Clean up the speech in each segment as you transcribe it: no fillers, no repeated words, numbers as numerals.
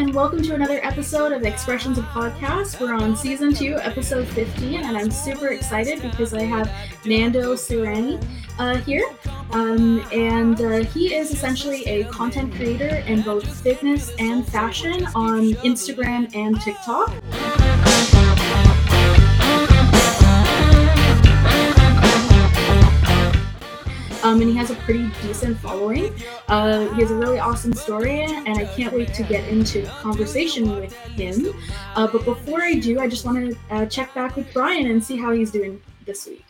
and welcome to another episode of Expressions of Podcast. We're on Season 2, Episode 15, and I'm super excited because I have Nando Sirianni here. He is essentially a content creator in both fitness and fashion on Instagram and TikTok. And he has a pretty decent following. He has a really awesome story, and I can't wait to get into conversation with him. But before I do, I just want to check back with Brian and see how he's doing this week.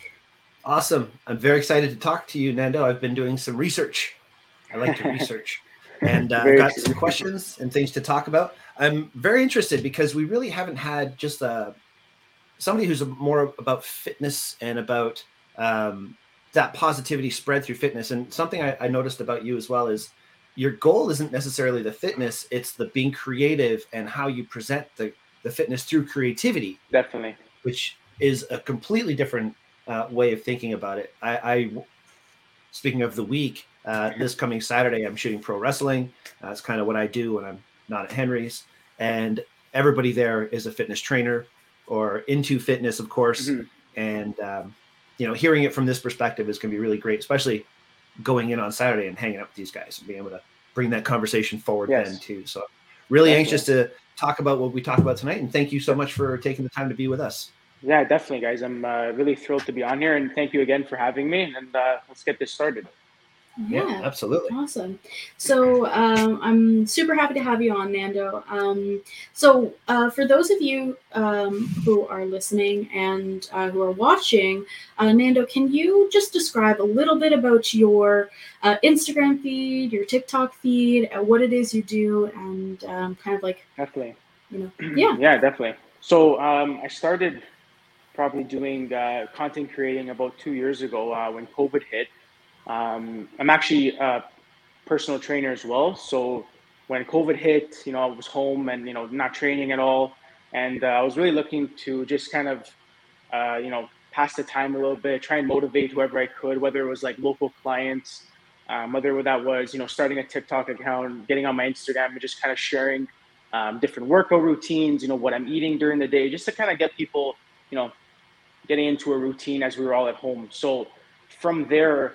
Awesome. I'm very excited to talk to you, Nando. I've been doing some research. I like to research. And I've got some questions and things to talk about. I'm very interested because we really haven't had just somebody who's more about fitness and about that positivity spread through fitness. And something I noticed about you as well is your goal isn't necessarily the fitness, it's the being creative and how you present the fitness through creativity. Definitely. Which is a completely different way of thinking about it. I speaking of the week, this coming Saturday, I'm shooting pro wrestling. That's kind of what I do when I'm not at Henry's. And everybody there is a fitness trainer or into fitness, of course. Mm-hmm. And, you know, hearing it from this perspective is going to be really great, especially going in on Saturday and hanging out with these guys and being able to bring that conversation forward then too. So really anxious to talk about what we talk about tonight. And thank you so much for taking the time to be with us. Yeah, definitely, guys. I'm really thrilled to be on here, and thank you again for having me. And let's get this started. Yeah, absolutely. Awesome. So I'm super happy to have you on, Nando. For those of you who are listening and who are watching, Nando, can you just describe a little bit about your Instagram feed, your TikTok feed, what it is you do, and kind of like... Definitely. You know, yeah, definitely. So I started probably doing content creating about 2 years ago when COVID hit. I'm actually a personal trainer as well. So when COVID hit, you know, I was home and, you know, not training at all. And I was really looking to just kind of, you know, pass the time a little bit, try and motivate whoever I could, whether it was like local clients, whether that was, you know, starting a TikTok account, getting on my Instagram and just kind of sharing different workout routines, you know, what I'm eating during the day, just to kind of get people, you know, getting into a routine as we were all at home. So from there,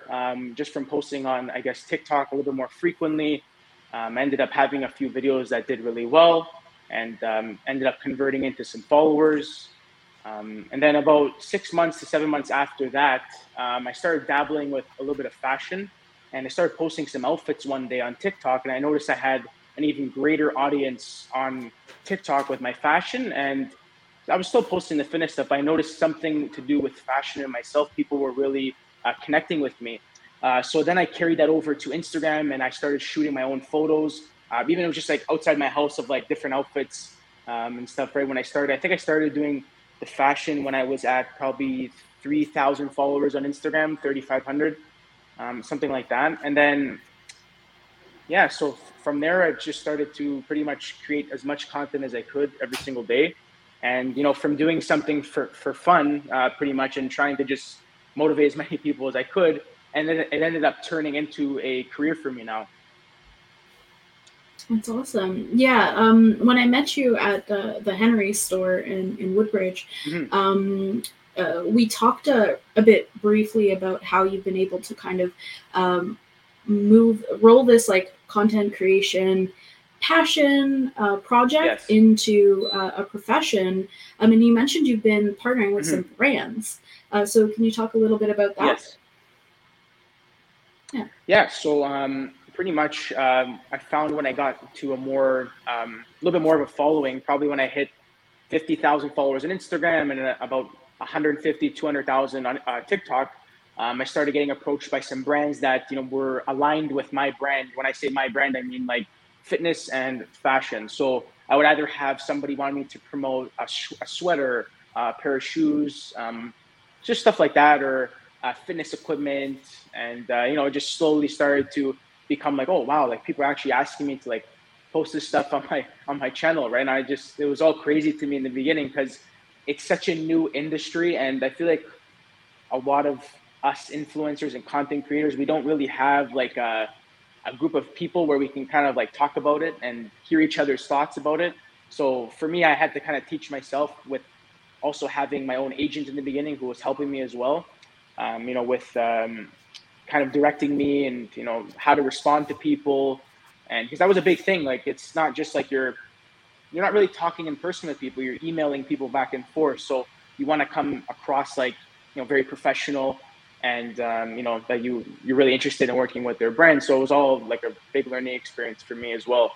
just from posting on, I guess, TikTok a little bit more frequently, ended up having a few videos that did really well and ended up converting into some followers. And then about 6 months to 7 months after that, I started dabbling with a little bit of fashion, and I started posting some outfits one day on TikTok. And I noticed I had an even greater audience on TikTok with my fashion, and I was still posting the fitness stuff. I noticed something to do with fashion and myself. People were really connecting with me. So then I carried that over to Instagram, and I started shooting my own photos. Even it was just like outside my house of like different outfits and stuff. Right when I started, I think I started doing the fashion when I was at probably 3,000 followers on Instagram, 3,500, something like that. And then, yeah, so from there, I just started to pretty much create as much content as I could every single day. And, you know, from doing something for fun, pretty much, and trying to just motivate as many people as I could. And then it ended up turning into a career for me now. That's awesome. Yeah. When I met you at the Henry's store in Woodbridge, mm-hmm. We talked a bit briefly about how you've been able to kind of roll this like content creation passion project into a profession. I mean, you mentioned you've been partnering with mm-hmm. some brands. So can you talk a little bit about that? Yes. Yeah. So pretty much I found when I got to a more, a little bit more of a following, probably when I hit 50,000 followers on Instagram and about 150, 200,000 on TikTok, I started getting approached by some brands that, you know, were aligned with my brand. When I say my brand, I mean like fitness and fashion. So I would either have somebody want me to promote a sweater, a pair of shoes, just stuff like that, or fitness equipment. And, you know, it just slowly started to become like, oh, wow, like people are actually asking me to like post this stuff on my channel, right? And I just, it was all crazy to me in the beginning because it's such a new industry. And I feel like a lot of us influencers and content creators, we don't really have like a group of people where we can kind of like talk about it and hear each other's thoughts about it. So for me, I had to kind of teach myself with also having my own agent in the beginning who was helping me as well, with kind of directing me and, how to respond to people. And because that was a big thing. Like, it's not just like you're not really talking in person with people. You're emailing people back and forth. So you want to come across like, very professional and, that you're really interested in working with their brand. So it was all like a big learning experience for me as well.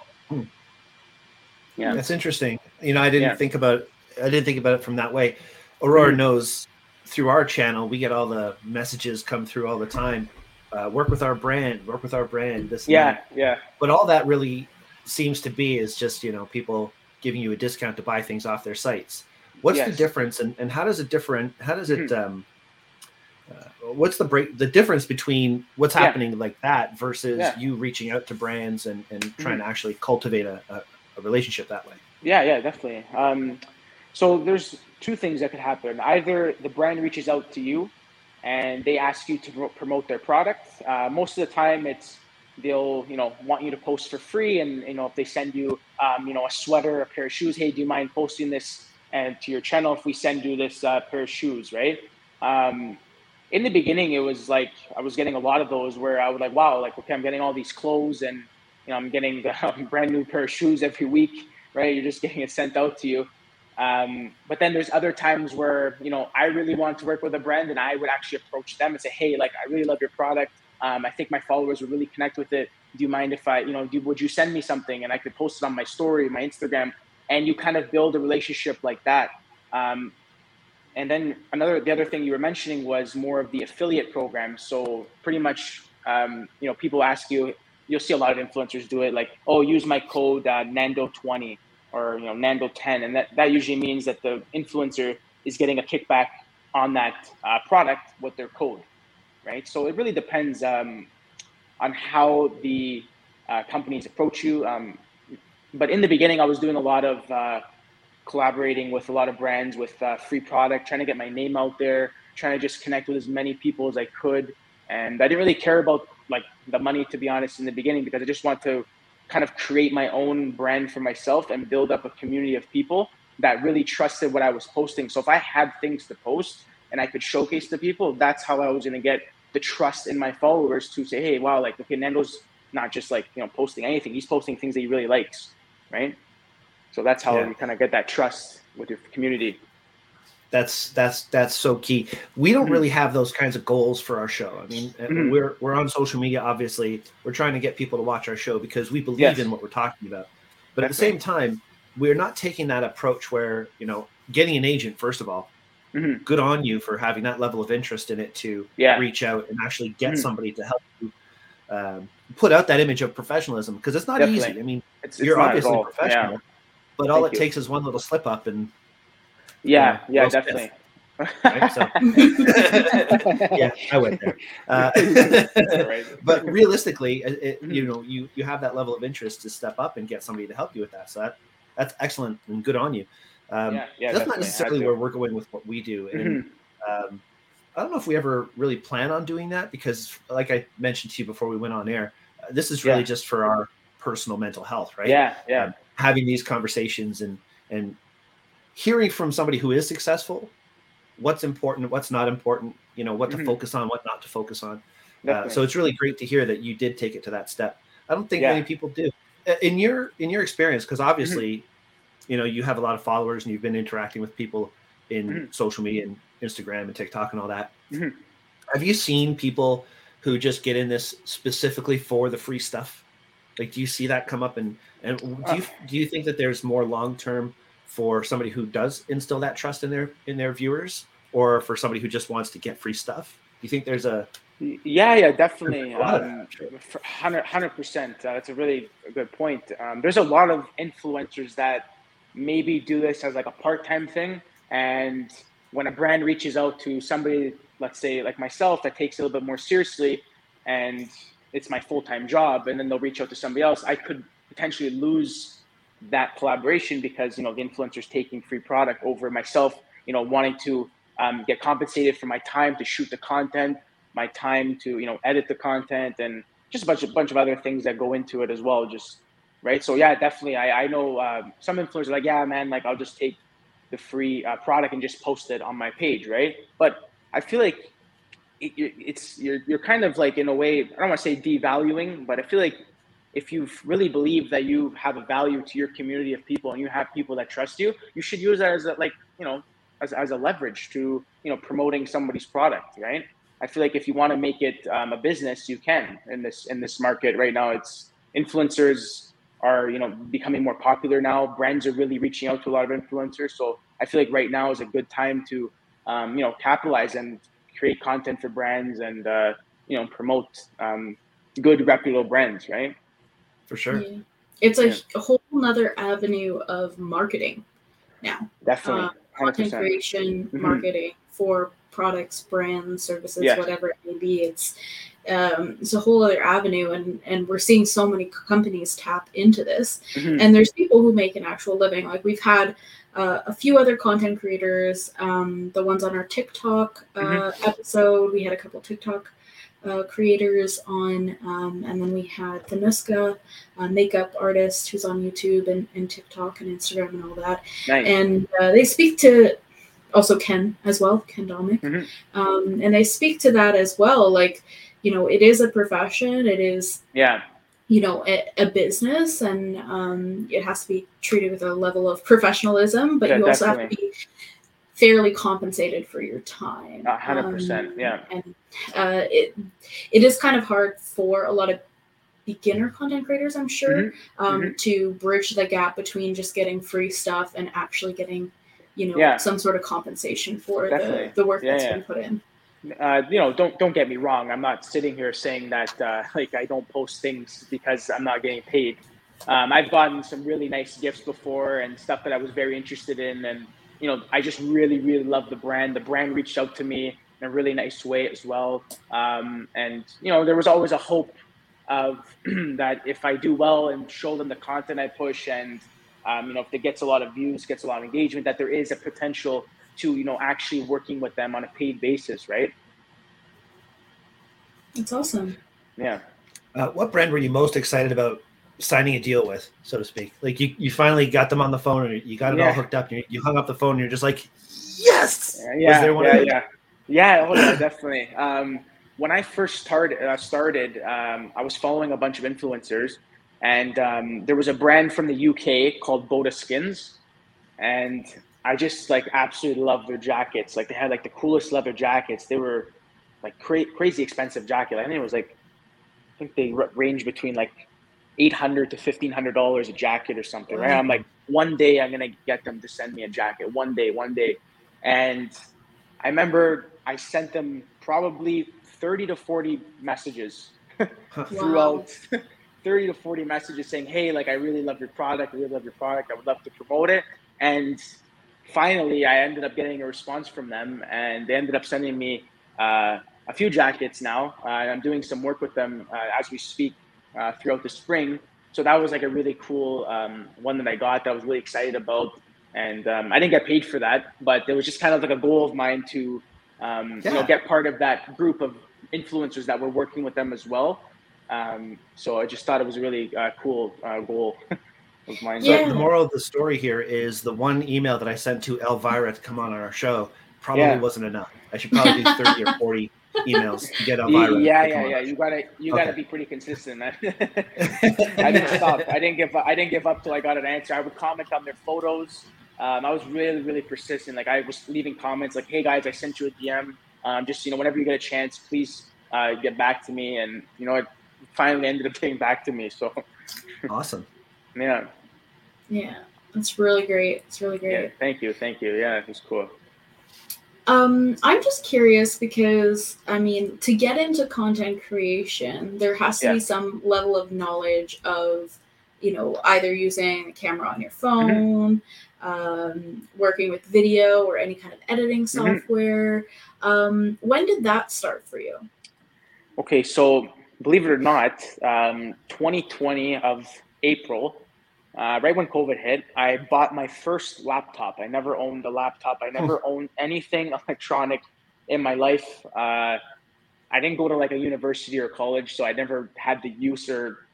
Yeah, that's interesting. I didn't think about it. I didn't think about it from that way. Aurora knows through our channel, we get all the messages come through all the time. Work with our brand, this and that. Yeah. But all that really seems to be is just, people giving you a discount to buy things off their sites. What's the difference and how does it what's the difference between what's happening like that versus you reaching out to brands and trying to actually cultivate a relationship that way? Yeah, definitely. So there's two things that could happen. Either the brand reaches out to you and they ask you to promote their product. Most of the time they'll, want you to post for free. And, if they send you, a sweater, a pair of shoes, hey, do you mind posting this and to your channel if we send you this pair of shoes, right? In the beginning, it was like I was getting a lot of those where I was like, wow, like, okay, I'm getting all these clothes and, I'm getting the brand new pair of shoes every week, right? You're just getting it sent out to you. But then there's other times where, I really want to work with a brand and I would actually approach them and say, hey, like, I really love your product. I think my followers would really connect with it. Do you mind if I, would you send me something and I could post it on my story, my Instagram, and you kind of build a relationship like that. And then the other thing you were mentioning was more of the affiliate program. So pretty much, people ask you, you'll see a lot of influencers do it like, oh, use my code NANDO20. Or Nando 10, and that usually means that the influencer is getting a kickback on that product with their code, right? So it really depends on how the companies approach you. But in the beginning, I was doing a lot of collaborating with a lot of brands with free product, trying to get my name out there, trying to just connect with as many people as I could, and I didn't really care about like the money, to be honest, in the beginning because I just wanted to kind of create my own brand for myself and build up a community of people that really trusted what I was posting. So if I had things to post and I could showcase to people, that's how I was going to get the trust in my followers to say, hey, wow, like, okay, Nando's not just like, posting anything. He's posting things that he really likes, right? So that's how you kind of get that trust with your community. That's so key. We don't really have those kinds of goals for our show. I mean, we're on social media, obviously. We're trying to get people to watch our show because we believe in what we're talking about. But at the same time, we're not taking that approach where, getting an agent, first of all, good on you for having that level of interest in it to reach out and actually get somebody to help you put out that image of professionalism because it's not easy. I mean, it's you're obviously professional, but all it takes is one little slip up and yeah, definitely. Right? So, yeah, I went there. But realistically, it, you have that level of interest to step up and get somebody to help you with that. So that's excellent and good on you. That's definitely. Not necessarily where we're going with what we do. And I don't know if we ever really plan on doing that because, like I mentioned to you before we went on air, this is really just for our personal mental health, right? Yeah. Having these conversations and hearing from somebody who is successful, what's important, what's not important, what to focus on, what not to focus on. So it's really great to hear that you did take it to that step. I don't think many people do. In your experience, because obviously, you have a lot of followers and you've been interacting with people in social media and Instagram and TikTok and all that. Have you seen people who just get in this specifically for the free stuff? Like, do you see that come up? And do you think that there's more long-term for somebody who does instill that trust in their viewers, or for somebody who just wants to get free stuff? Do you think there's a... Yeah, definitely. 100%. That's a really good point. There's a lot of influencers that maybe do this as like a part-time thing. And when a brand reaches out to somebody, let's say like myself, that takes it a little bit more seriously and it's my full-time job, and then they'll reach out to somebody else, I could potentially lose that collaboration because the influencer's taking free product over myself, wanting to get compensated for my time to shoot the content, my time to edit the content, and just a bunch of other things that go into it as well. Just right. So yeah, definitely. I know some influencers are like, yeah, man, like I'll just take the free product and just post it on my page, right? But I feel like you're kind of like, in a way, I don't want to say devaluing, but I feel like if you really believe that you have a value to your community of people and you have people that trust you, you should use that as a, like, you know, as a leverage to, you know, promoting somebody's product, right? I feel like if you want to make it a business, you can in this market right now. It's influencers are, you know, becoming more popular now. Brands are really reaching out to a lot of influencers. So I feel like right now is a good time to, you know, capitalize and create content for brands and, you know, promote good, reputable brands, right? For sure. Yeah. It's like a whole nother avenue of marketing now. Definitely. Content creation, marketing for products, brands, services, whatever it may be. It's a whole other avenue, and we're seeing so many companies tap into this. And there's people who make an actual living. Like we've had a few other content creators, the ones on our TikTok episode. We had a couple TikTok creators on, and then we had Thanuska, a makeup artist who's on YouTube and TikTok and Instagram and all that. Nice. And they speak to also Ken as well, Ken Dominic. And they speak to that as well. Like, you know, it is a profession. It is, you know, a business, and it has to be treated with a level of professionalism, but you also have to be fairly compensated for your time. 100%, yeah. And it is kind of hard for a lot of beginner content creators, I'm sure, to bridge the gap between just getting free stuff and actually getting, you know, some sort of compensation for the work that's been put in. You know, don't get me wrong. I'm not sitting here saying that like I don't post things because I'm not getting paid. I've gotten some really nice gifts before and stuff that I was very interested in, and you know, I just really, really love the brand. The brand reached out to me in a really nice way as well. And, you know, there was always a hope of that if I do well and show them the content I push and, you know, if it gets a lot of views, gets a lot of engagement, that there is a potential to, you know, actually working with them on a paid basis, right? That's awesome. Yeah. What brand were you most excited about signing a deal with, so to speak? Like you finally got them on the phone and you got it all hooked up and you hung up the phone and you're just like, yes. Yeah, definitely. When I first started, I was following a bunch of influencers, and there was a brand from the UK called Boda Skins, and I just like absolutely loved their jackets. Like they had like the coolest leather jackets. They were like crazy expensive jacket. I think it was like, I think they range between like $800 to $1,500 a jacket or something, right? I'm like, one day I'm gonna get them to send me a jacket. One day. And I remember I sent them probably 30 to 40 messages throughout, 30 to 40 messages saying, hey, like, I really love your product. I would love to promote it. And finally, I ended up getting a response from them, and they ended up sending me a few jackets now. I'm doing some work with them as we speak. Throughout the spring. So that was like a really cool one that I got that I was really excited about. And I didn't get paid for that, but it was just kind of like a goal of mine to you know, get part of that group of influencers that were working with them as well. So I just thought it was a really cool goal of mine. So the moral of the story here is the one email that I sent to Elvira to come on our show probably wasn't enough. I should probably do 30 or 40 emails to get on my you gotta be pretty consistent. I didn't stop. I didn't give up till I got an answer. I would comment on their photos. I was really, really persistent. Like I was leaving comments like, hey guys, I sent you a DM, just, you know, whenever you get a chance, please get back to me. And you know, it finally ended up getting back to me, so awesome. Yeah that's really great. Yeah, thank you. Yeah, it was cool. I'm just curious because, I mean, to get into content creation, there has to be some level of knowledge of, you know, either using a camera on your phone, working with video or any kind of editing software. When did that start for you? Okay, so believe it or not, 2020 of April, right when COVID hit, I bought my first laptop. I never owned a laptop. I never owned anything electronic in my life. I didn't go to like a university or college, so I never had the use or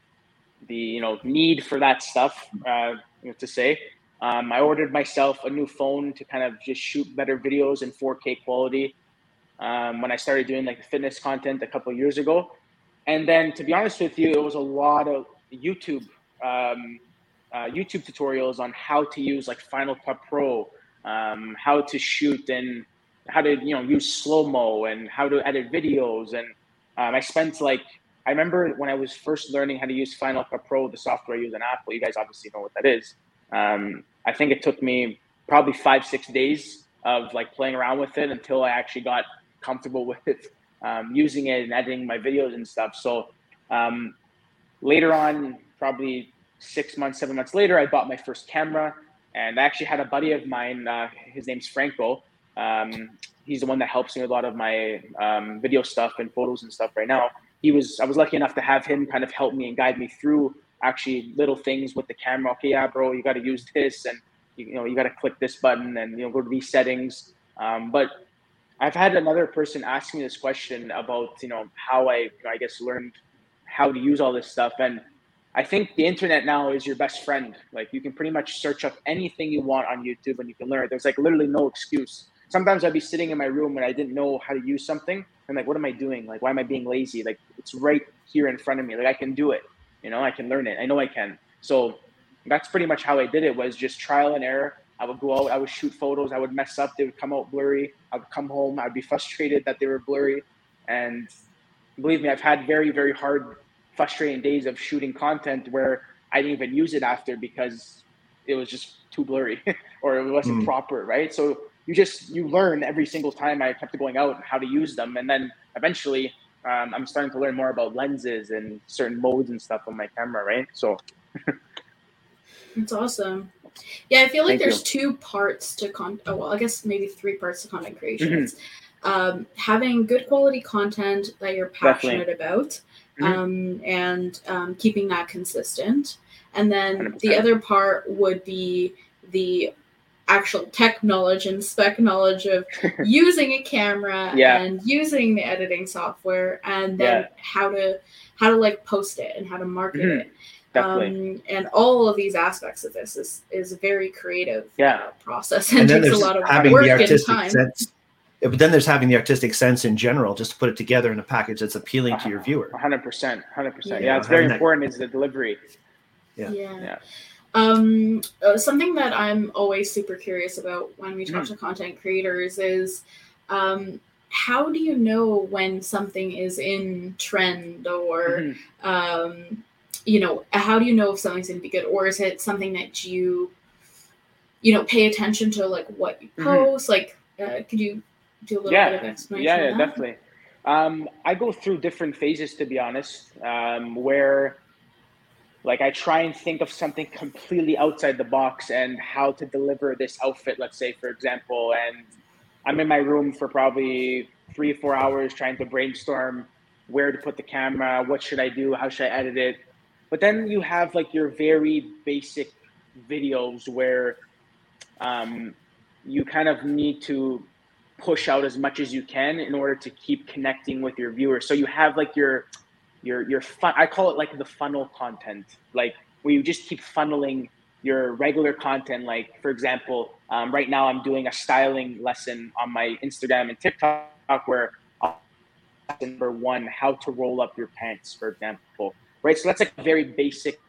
the, you know, need for that stuff to say. I ordered myself a new phone to kind of just shoot better videos in 4K quality when I started doing like the fitness content a couple of years ago. And then, to be honest with you, it was a lot of YouTube tutorials on how to use like Final Cut Pro, how to shoot and how to, you know, use slow-mo and how to edit videos. And I spent like, I remember when I was first learning how to use Final Cut Pro, the software I use on Apple, you guys obviously know what that is. I think it took me probably 5-6 days of like playing around with it until I actually got comfortable with it, using it and editing my videos and stuff. So later on, probably 6 months, 7 months later, I bought my first camera. And I actually had a buddy of mine, his name's Franco. He's the one that helps me with a lot of my video stuff and photos and stuff right now. I was lucky enough to have him kind of help me and guide me through actually little things with the camera. Okay, yeah, bro, you got to use this, and you got to click this button, and go to these settings. But I've had another person ask me this question about how I guess learned how to use all this stuff. And I think the internet now is your best friend. Like, you can pretty much search up anything you want on YouTube and you can learn it. There's like literally no excuse. Sometimes I'd be sitting in my room when I didn't know how to use something. I'm like, what am I doing? Like, why am I being lazy? Like, it's right here in front of me. Like, I can do it. I can learn it. I know I can. So that's pretty much how I did it, was just trial and error. I would go out, I would shoot photos. I would mess up. They would come out blurry. I would come home. I'd be frustrated that they were blurry. And believe me, I've had very, very hard, frustrating days of shooting content where I didn't even use it after because it was just too blurry or it wasn't proper, right? So you learn every single time. I kept going out how to use them. And then eventually I'm starting to learn more about lenses and certain modes and stuff on my camera, right? So that's awesome. Yeah, I feel like there's two parts to I guess maybe three parts to content creation. Mm-hmm. It's having good quality content that you're passionate about. Mm-hmm. And keeping that consistent. And then 100%. The other part would be the actual tech knowledge and spec knowledge of using a camera and using the editing software, and then how to like post it and how to market it. And all of these aspects of this is a very creative process, and takes a lot of work and time. But then there's having the artistic sense in general, just to put it together in a package that's appealing to your viewer. 100%, 100%. Yeah, it's very important is the delivery. Yeah. Something that I'm always super curious about when we talk to content creators is how do you know when something is in trend, or how do you know if something's going to be good, or is it something that you pay attention to, like what you post, like could you do a little bit of explanation? Yeah, definitely. I go through different phases, to be honest, where like I try and think of something completely outside the box and how to deliver this outfit, let's say, for example. And I'm in my room for probably 3-4 hours trying to brainstorm where to put the camera, what should I do, how should I edit it. But then you have like your very basic videos where you kind of need to push out as much as you can in order to keep connecting with your viewers. So you have like your fun, I call it like the funnel content, like where you just keep funneling your regular content. Like, for example, right now I'm doing a styling lesson on my Instagram and TikTok where I'll number one, how to roll up your pants, for example, right? So that's like a very basic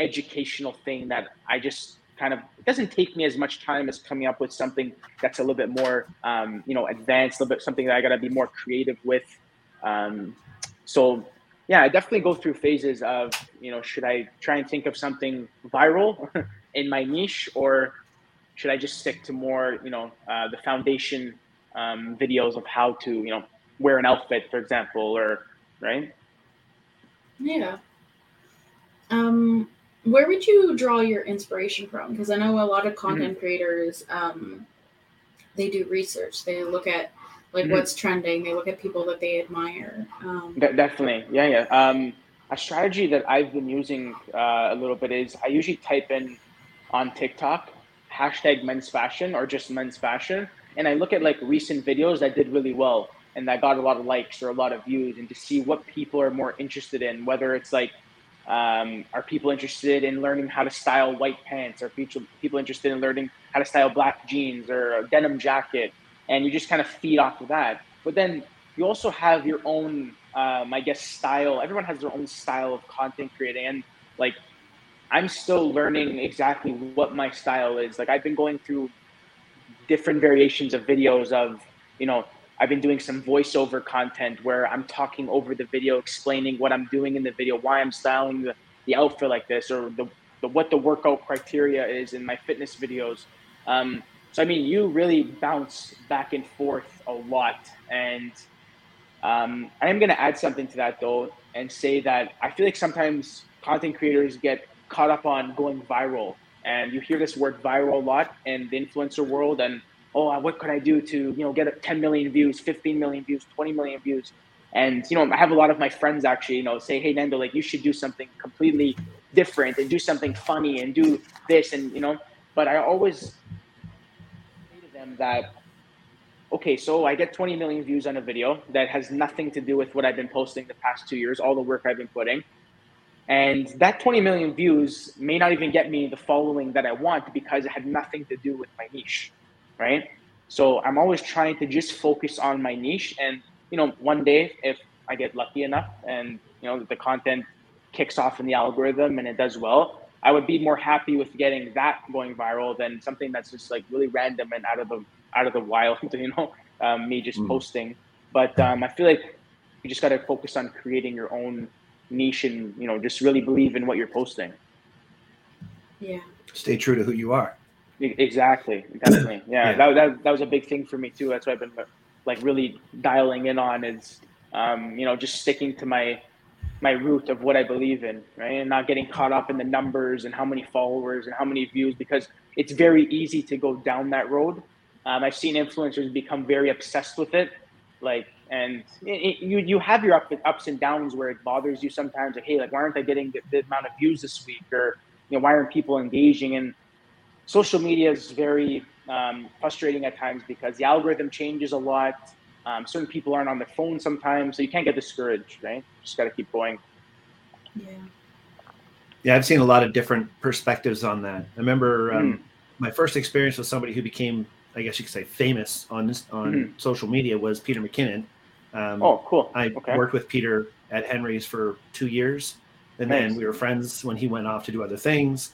educational thing that I just it doesn't take me as much time as coming up with something that's a little bit more, advanced, a little bit something that I got to be more creative with. So yeah, I definitely go through phases of, should I try and think of something viral in my niche, or should I just stick to more, the foundation videos of how to, wear an outfit, for example, or right? Yeah. Where would you draw your inspiration from? Because I know a lot of content creators, they do research. They look at like what's trending. They look at people that they admire. Definitely. Yeah. A strategy that I've been using a little bit is I usually type in on TikTok, #mensfashion or just mensfashion. And I look at like recent videos that did really well. and that got a lot of likes or a lot of views, and to see what people are more interested in, whether it's like, are people interested in learning how to style white pants? Are people interested in learning how to style black jeans or a denim jacket? And you just kind of feed off of that. But then you also have your own, I guess, style. Everyone has their own style of content creating. And like, I'm still learning exactly what my style is. Like, I've been going through different variations of videos of, you know, I've been doing some voiceover content where I'm talking over the video, explaining what I'm doing in the video, why I'm styling the outfit like this, or what the workout criteria is in my fitness videos. So, I mean, you really bounce back and forth a lot. And I am going to add something to that, though, and say that I feel like sometimes content creators get caught up on going viral. And you hear this word viral a lot in the influencer world, and what could I do to, you know, get 10 million views, 15 million views, 20 million views. And, you know, I have a lot of my friends actually, you know, say, hey, Nando, like, you should do something completely different and do something funny and do this. And, you know, but I always say to them that, okay, so I get 20 million views on a video that has nothing to do with what I've been posting the past 2 years, all the work I've been putting. And that 20 million views may not even get me the following that I want because it had nothing to do with my niche. Right. So I'm always trying to just focus on my niche. And, you know, one day if I get lucky enough and, you know, the content kicks off in the algorithm and it does well, I would be more happy with getting that going viral than something that's just like really random and out of the wild, you know, me just posting. But I feel like you just got to focus on creating your own niche and, you know, just really believe in what you're posting. Yeah. Stay true to who you are. Exactly. Definitely. Yeah. That was a big thing for me too. That's what I've been like really dialing in on is, you know, just sticking to my root of what I believe in, right? And not getting caught up in the numbers and how many followers and how many views, because it's very easy to go down that road. I've seen influencers become very obsessed with it. Like, and you have your ups and downs where it bothers you sometimes. Like, hey, like, why aren't I getting the amount of views this week? Or, you know, why aren't people engaging? And social media is very frustrating at times because the algorithm changes a lot. Certain people aren't on their phone sometimes, so you can't get discouraged, right? Just got to keep going. Yeah. Yeah, I've seen a lot of different perspectives on that. I remember my first experience with somebody who became, I guess you could say, famous on social media was Peter McKinnon. Cool. I worked with Peter at Henry's for 2 years, and then we were friends when he went off to do other things.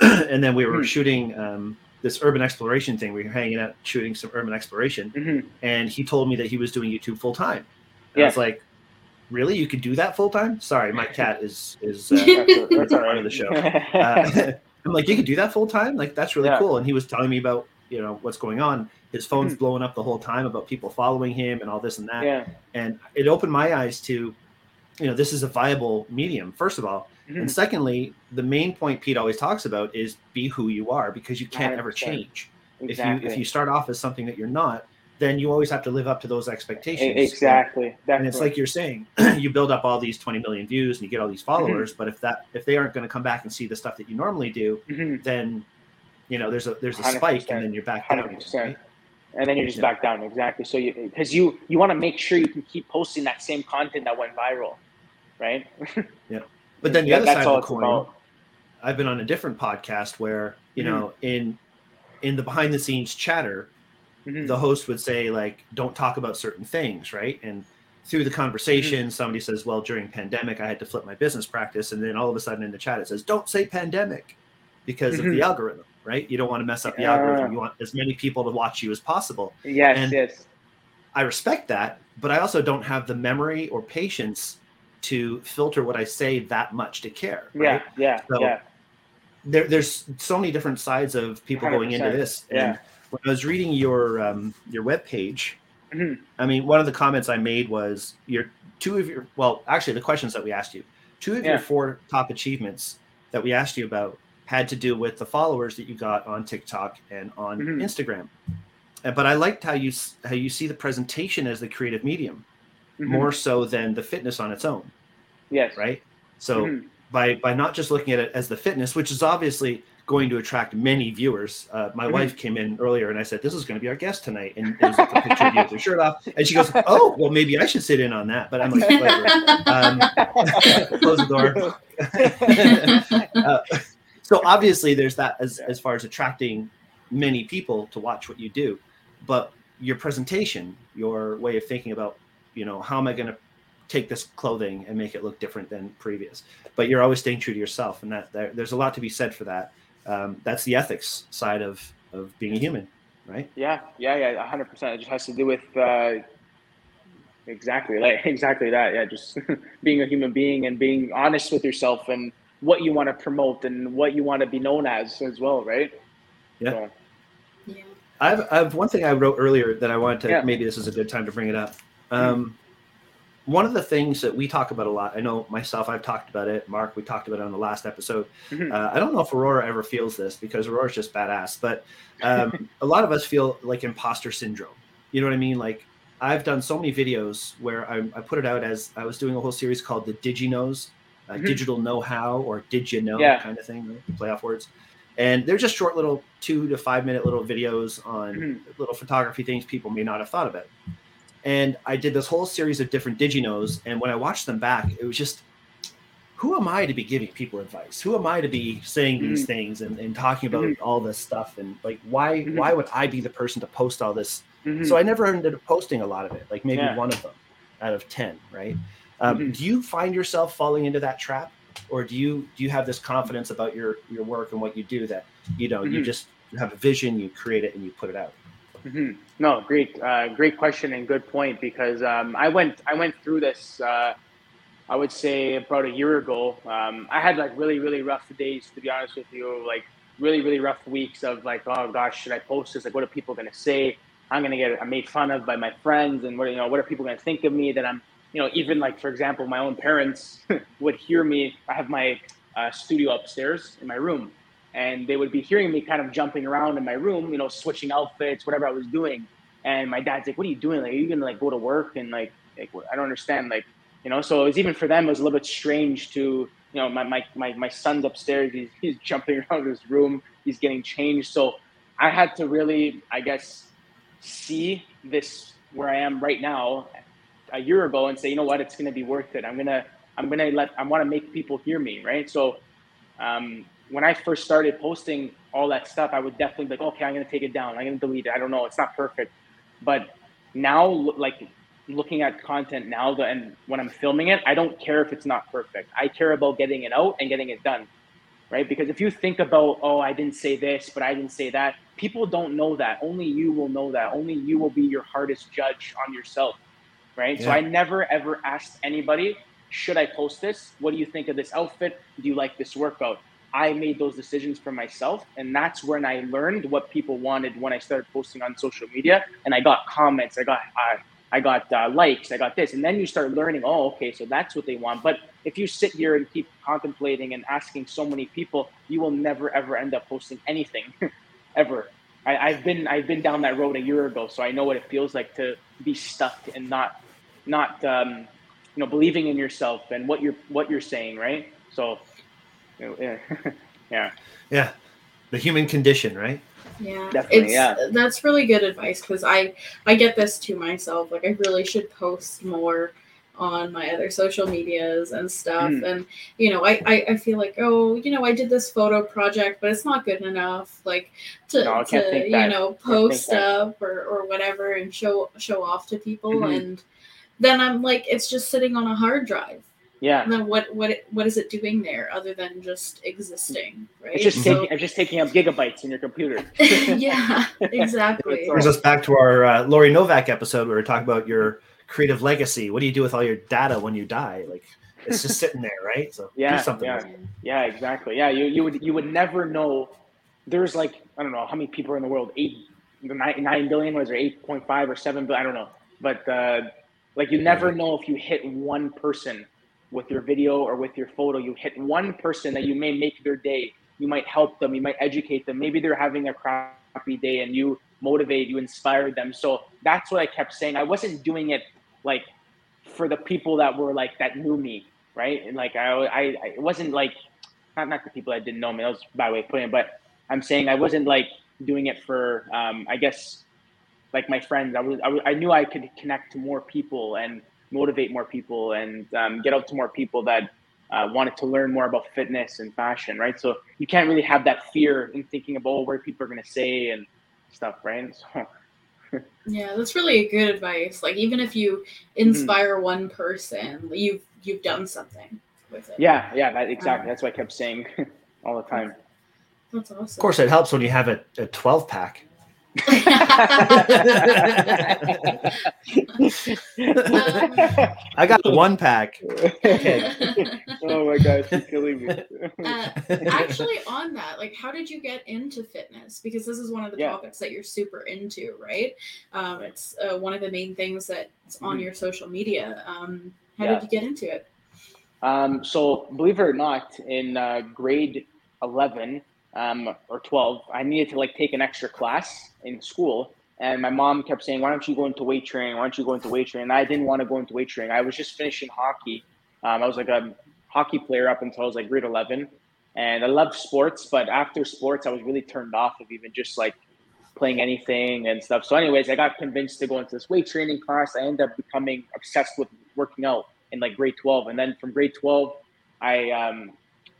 And then we were shooting this urban exploration thing. We were hanging out shooting some urban exploration. Mm-hmm. And he told me that he was doing YouTube full time. Yeah. I was like, really? You could do that full time? Sorry, my cat is that's part of the show. I'm like, you could do that full time? Like, that's really cool. And he was telling me about, you know, what's going on. His phone's blowing up the whole time about people following him and all this and that. Yeah. And it opened my eyes to, you know, this is a viable medium, first of all. And secondly, the main point Pete always talks about is be who you are, because you can't 100%. Ever change. Exactly. If you start off as something that you're not, then you always have to live up to those expectations. Exactly. And it's like you're saying, you build up all these 20 million views and you get all these followers, but if they aren't going to come back and see the stuff that you normally do, then, you know, there's a spike and then you're back down. 100%. Right? And then you're just back down. Exactly. So because you want to make sure you can keep posting that same content that went viral, right? Yeah. But then the other side of the coin, I've been on a different podcast where, you know, in the behind the scenes chatter, the host would say, like, don't talk about certain things. Right. And through the conversation, somebody says, well, during pandemic, I had to flip my business practice. And then all of a sudden in the chat, it says, don't say pandemic because of the algorithm. Right. You don't want to mess up the algorithm. You want as many people to watch you as possible. Yes. And I respect that, but I also don't have the memory or patience to filter what I say that much to care. Right? Yeah. There's so many different sides of people 100%. Going into this. And when I was reading your webpage, I mean, one of the comments I made was the questions that we asked you, two of your four top achievements that we asked you about had to do with the followers that you got on TikTok and on Instagram. But I liked how you see the presentation as the creative medium. More so than the fitness on its own. Yes. Right. So by not just looking at it as the fitness, which is obviously going to attract many viewers. My wife came in earlier and I said, this is going to be our guest tonight. And there's like a picture of you with your shirt off. And she goes, oh, well, maybe I should sit in on that. But I'm like, whatever. Close the door. So obviously there's that as far as attracting many people to watch what you do, but your presentation, your way of thinking about, you know, how am I going to take this clothing and make it look different than previous, but you're always staying true to yourself. And that there's a lot to be said for that. That's the ethics side of being a human, right? Yeah. 100%. It just has to do with, exactly that. Yeah. Just being a human being and being honest with yourself and what you want to promote and what you want to be known as well. Right. Yeah. So. Yeah. I've one thing I wrote earlier that I wanted to, maybe this is a good time to bring it up. One of the things that we talk about a lot, I know myself, I've talked about it. Mark, we talked about it on the last episode. Mm-hmm. I don't know if Aurora ever feels this because Aurora's just badass, but a lot of us feel like imposter syndrome. You know what I mean? Like I've done so many videos where I put it out as I was doing a whole series called the Digi-Knows, digital know-how or did you know kind of thing, right? Play off words. And they're just short little 2 to 5 minute little videos on little photography things people may not have thought about. And I did this whole series of different Digi-Knows. And when I watched them back, it was just, who am I to be giving people advice? Who am I to be saying these things and talking about all this stuff? And like, why would I be the person to post all this? So I never ended up posting a lot of it, like maybe one of them out of 10, right? Do you find yourself falling into that trap? Or do you have this confidence about your work and what you do that, you know, you just have a vision, you create it and you put it out? Mm-hmm. No, great question and good point, because I went through this, I would say about a year ago. I had like really, really rough days, to be honest with you, like really, really rough weeks of like, oh gosh, should I post this? Like, what are people going to say? I'm going to get made fun of by my friends and what are people going to think of me that I'm, even like, for example, my own parents would hear me. I have my studio upstairs in my room. And they would be hearing me kind of jumping around in my room, switching outfits, whatever I was doing. And my dad's like, what are you doing? Like, are you going to like go to work? And like, I don't understand. Like, so it was, even for them, it was a little bit strange to, my son's upstairs, he's jumping around his room, he's getting changed. So I had to really, I guess, see this where I am right now a year ago and say, you know what, it's going to be worth it. I want to make people hear me. Right. So, when I first started posting all that stuff, I would definitely be like, okay, I'm going to take it down. I'm going to delete it. I don't know. It's not perfect. But now, like looking at content now and when I'm filming it, I don't care if it's not perfect. I care about getting it out and getting it done, right? Because if you think about, oh, I didn't say this, but I didn't say that, people don't know that. Only you will know that. Only you will be your hardest judge on yourself, right? Yeah. So I never, ever asked anybody, should I post this? What do you think of this outfit? Do you like this workout? I made those decisions for myself, and that's when I learned what people wanted when I started posting on social media. And I got comments, I got likes, I got this, and then you start learning. Oh, okay, so that's what they want. But if you sit here and keep contemplating and asking so many people, you will never ever end up posting anything, ever. I've been down that road a year ago, so I know what it feels like to be stuck and not believing in yourself and what you're saying, right? So. Yeah. The human condition, right? Yeah. Definitely, that's really good advice, because I get this to myself. Like, I really should post more on my other social medias and stuff. And, I feel like, I did this photo project, but it's not good enough, like to post up or whatever and show off to people. And then I'm like, it's just sitting on a hard drive. Yeah. And then what is it doing there other than just existing, right? It's just taking up gigabytes in your computer. Yeah, exactly. It brings us back to our Lori Novak episode where we talk about your creative legacy. What do you do with all your data when you die? Like, it's just sitting there, right? So do something with it. Yeah, exactly. Yeah, you would never know. There's like, I don't know how many people are in the world, 9 billion, was there 8.5 or 7 billion? I don't know. But like, you never know if you hit one person with your video or with your photo. You hit one person that you may make their day. You might help them. You might educate them. Maybe they're having a crappy day and you motivate, you inspire them. So that's what I kept saying. I wasn't doing it like for the people that knew me, right? And like, I it wasn't like not the people that didn't know me, that was by way of putting it, but I'm saying I wasn't like doing it for, I guess, like my friends. I knew I could connect to more people and motivate more people and get out to more people that wanted to learn more about fitness and fashion, right? So you can't really have that fear in thinking about what people are going to say and stuff, right? So yeah, that's really good advice. Like, even if you inspire one person, you've done something with it. Yeah, that, exactly. That's what I kept saying all the time. That's awesome. Of course, it helps when you have a 12-pack. I got 1-pack. Okay. Oh my gosh, you're killing me. Actually, on that, like, how did you get into fitness? Because this is one of the topics that you're super into, right? It's one of the main things that's on your social media. How did you get into it? So, believe it or not, in grade 11 or 12, I needed to like take an extra class in school. And my mom kept saying, why don't you go into weight training? Why don't you go into weight training? And I didn't want to go into weight training. I was just finishing hockey. I was like a hockey player up until I was like grade 11. And I loved sports, but after sports, I was really turned off of even just like playing anything and stuff. So anyways, I got convinced to go into this weight training class. I ended up becoming obsessed with working out in like grade 12. And then from grade 12, I,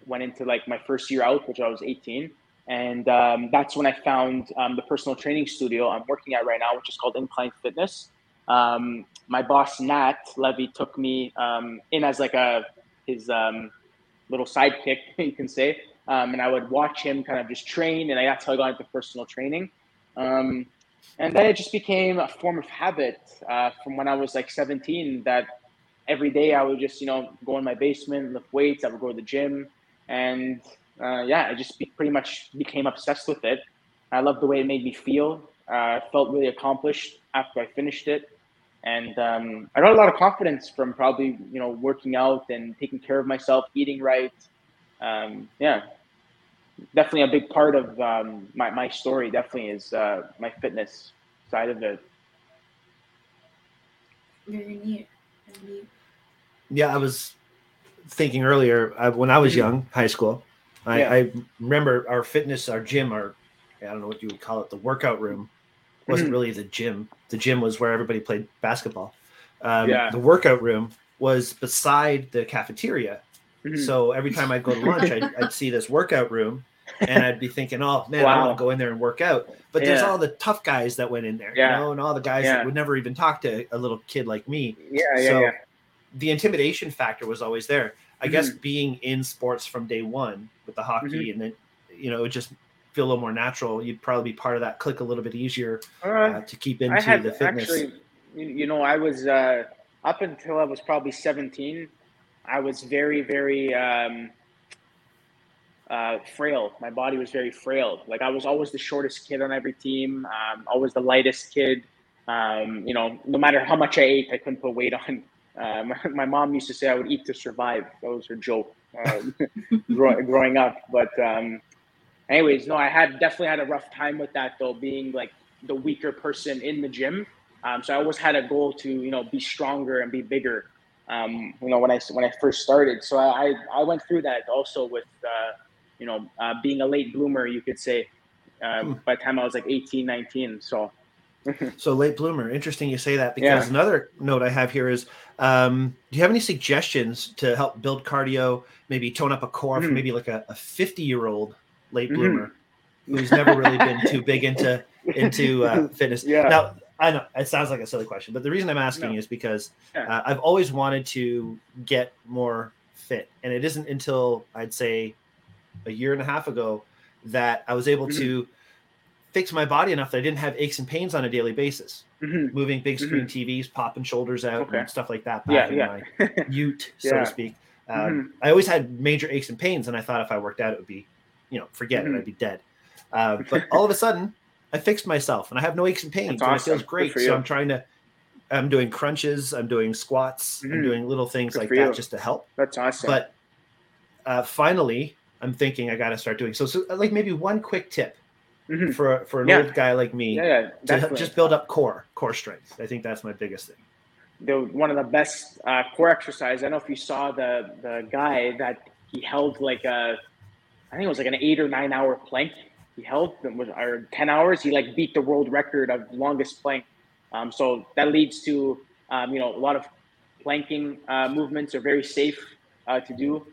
went into like my first year out, which I was 18. And that's when I found the personal training studio I'm working at right now, which is called Incline Fitness. My boss, Nat Levy, took me in as like his little sidekick, you can say. And I would watch him kind of just train. And that's how I got into personal training. And then it just became a form of habit from when I was like 17, that every day I would just, go in my basement, lift weights, I would go to the gym. And I just pretty much became obsessed with it. I loved the way it made me feel. I felt really accomplished after I finished it. And I got a lot of confidence from probably, working out and taking care of myself, eating right. Definitely a big part of my story definitely is my fitness side of it. Very neat. Yeah, I was thinking earlier, when I was young, high school, I remember our fitness, our gym, I don't know what you would call it, the workout room wasn't really the gym. The gym was where everybody played basketball. The workout room was beside the cafeteria. So every time I'd go to lunch, I'd see this workout room and I'd be thinking, oh man, I want to go in there and work out. But there's all the tough guys that went in there, and all the guys that would never even talk to a little kid like me. So the intimidation factor was always there. I guess being in sports from day one with the hockey and then, it would just feel a little more natural. You'd probably be part of that clique a little bit easier to keep into the fitness. Actually, I was up until I was probably 17, I was very, very frail. My body was very frail. Like, I was always the shortest kid on every team, always the lightest kid. No matter how much I ate, I couldn't put weight on. My mom used to say I would eat to survive. That was her joke growing up. But anyways, no, I definitely had a rough time with that, though, being like the weaker person in the gym. So I always had a goal to, be stronger and be bigger, when I first started. So I went through that also with, being a late bloomer, you could say, by the time I was like 18, 19. So late bloomer. Interesting you say that, because another note I have here is, do you have any suggestions to help build cardio, maybe tone up a core for maybe like a 50-year-old late bloomer who's never really been too big into fitness? Yeah. Now, I know it sounds like a silly question, but the reason I'm asking is because I've always wanted to get more fit. And it isn't until I'd say a year and a half ago that I was able to fix my body enough that I didn't have aches and pains on a daily basis, moving big screen TVs, popping shoulders out and stuff like that back in my ute, so to speak. I always had major aches and pains, and I thought if I worked out, it would be, forget it, I'd be dead. But all of a sudden, I fixed myself, and I have no aches and pains, and it feels great. So I'm doing crunches, I'm doing squats, I'm doing little things like that just to help. That's awesome. But finally, I'm thinking I got to start doing so like maybe one quick tip. For an old guy like me, to just build up core strength. I think that's my biggest thing. One of the best core exercises. I don't know if you saw the guy that he held like a I think it was like an 8 or 9 hour plank he held, or 10 hours. He like beat the world record of longest plank. So that leads to, you know, a lot of planking movements are very safe to do.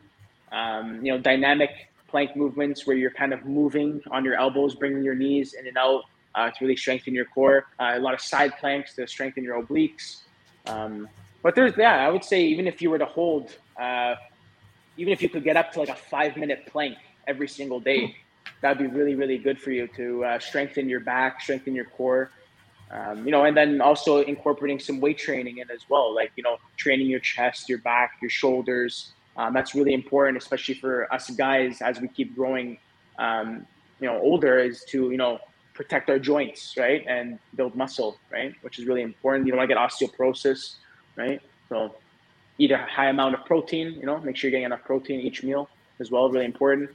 You know, dynamic plank movements where you're kind of moving on your elbows, bringing your knees in and out to really strengthen your core. A lot of side planks to strengthen your obliques. But there's, yeah, I would say even if you were to hold, even if you could get up to like a 5-minute plank every single day, that'd be really, really good for you to strengthen your back, strengthen your core. You know, and then also incorporating some weight training in as well, like, you know, training your chest, your back, your shoulders. That's really important, especially for us guys as we keep growing, you know, older, is to, you know, protect our joints, right? And build muscle, right? Which is really important. You don't want to get osteoporosis, right? So eat a high amount of protein, you know, make sure you're getting enough protein each meal as well. Really important.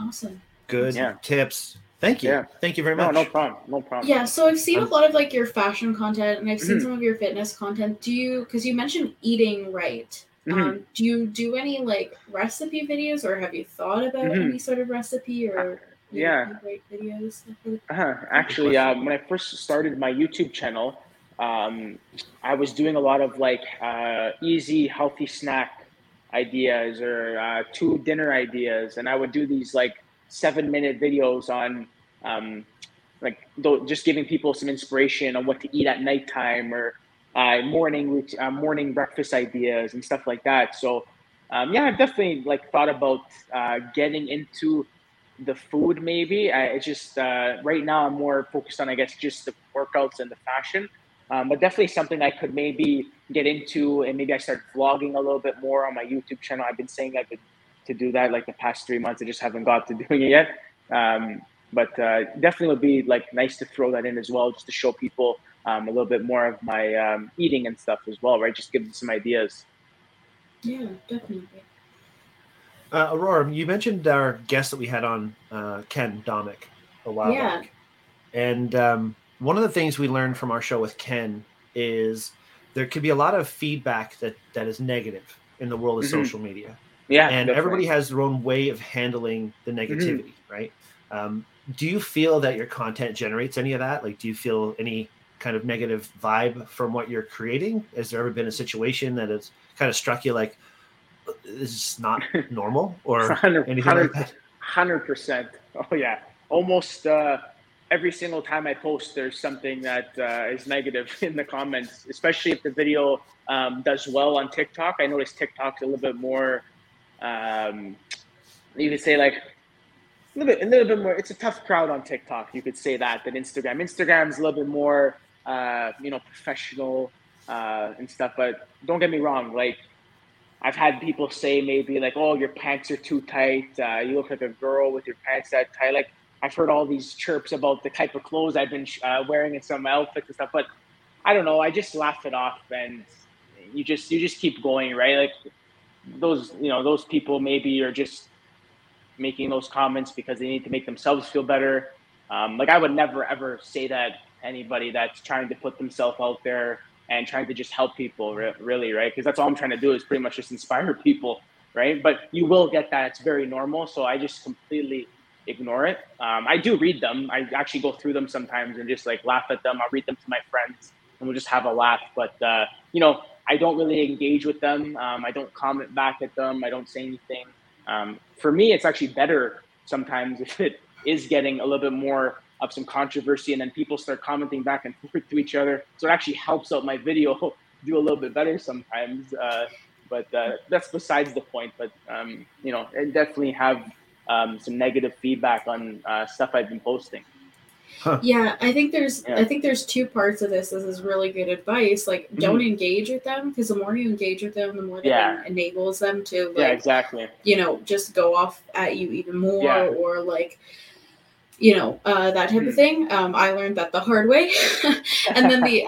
Awesome. Good tips. Thank you. Yeah. Thank you very much. No problem. Yeah. So I've seen a lot of like your fashion content, and I've seen some of your fitness content. Do you, cause you mentioned eating right. Do you do any like recipe videos, or have you thought about any sort of recipe or great videos? Actually, when I first started my YouTube channel, I was doing a lot of like easy, healthy snack ideas or 2 dinner ideas. And I would do these like 7-minute videos on just giving people some inspiration on what to eat at nighttime or morning breakfast ideas and stuff like that. So I've definitely like thought about getting into the food maybe. It's just right now I'm more focused on, I guess, just the workouts and the fashion, but definitely something I could maybe get into, and maybe I start vlogging a little bit more on my YouTube channel. I've been saying I've been to do that like the past 3 months. I just haven't got to doing it yet. But definitely would be like nice to throw that in as well, just to show people a little bit more of my eating and stuff as well, right? Just give them some ideas. Yeah, definitely. Aurora, you mentioned our guest that we had on, Ken Dominic, a while back. And one of the things we learned from our show with Ken is there could be a lot of feedback that is negative in the world of social media. Yeah, and definitely. Everybody has their own way of handling the negativity, right? Do you feel that your content generates any of that? Like, do you feel any kind of negative vibe from what you're creating? Has there ever been a situation that has kind of struck you like, this is not normal, or 100%, anything like that? 100%. Oh, yeah. Almost every single time I post, there's something that is negative in the comments, especially if the video does well on TikTok. I notice TikTok's a little bit more... you could say like a little bit more, it's a tough crowd on TikTok. You could say that than Instagram. Instagram's a little bit more, you know, professional, and stuff, but don't get me wrong. Like I've had people say maybe like, oh, your pants are too tight. You look like a girl with your pants that tight. Like I've heard all these chirps about the type of clothes I've been wearing in some outfits and stuff, but I don't know. I just laugh it off, and you just keep going, right? Like, those people maybe are just making those comments because they need to make themselves feel better. Like I would never, ever say that to anybody that's trying to put themselves out there and trying to just help people really, right? Because that's all I'm trying to do is pretty much just inspire people, right? But you will get that. It's very normal. So I just completely ignore it. I do read them. I actually go through them sometimes and just like laugh at them. I'll read them to my friends and we'll just have a laugh. But, you know, I don't really engage with them. I don't comment back at them. I don't say anything. For me, it's actually better sometimes if it is getting a little bit more of some controversy, and then people start commenting back and forth to each other. So it actually helps out my video do a little bit better sometimes. But that's besides the point. But, you know, I definitely have some negative feedback on stuff I've been posting. Huh. Yeah, I think there's 2 parts of this. This is really good advice. Like, don't engage with them, because the more you engage with them, the more that enables them to, like, you know, just go off at you even more, or like, you know, that type of thing. I learned that the hard way. And then the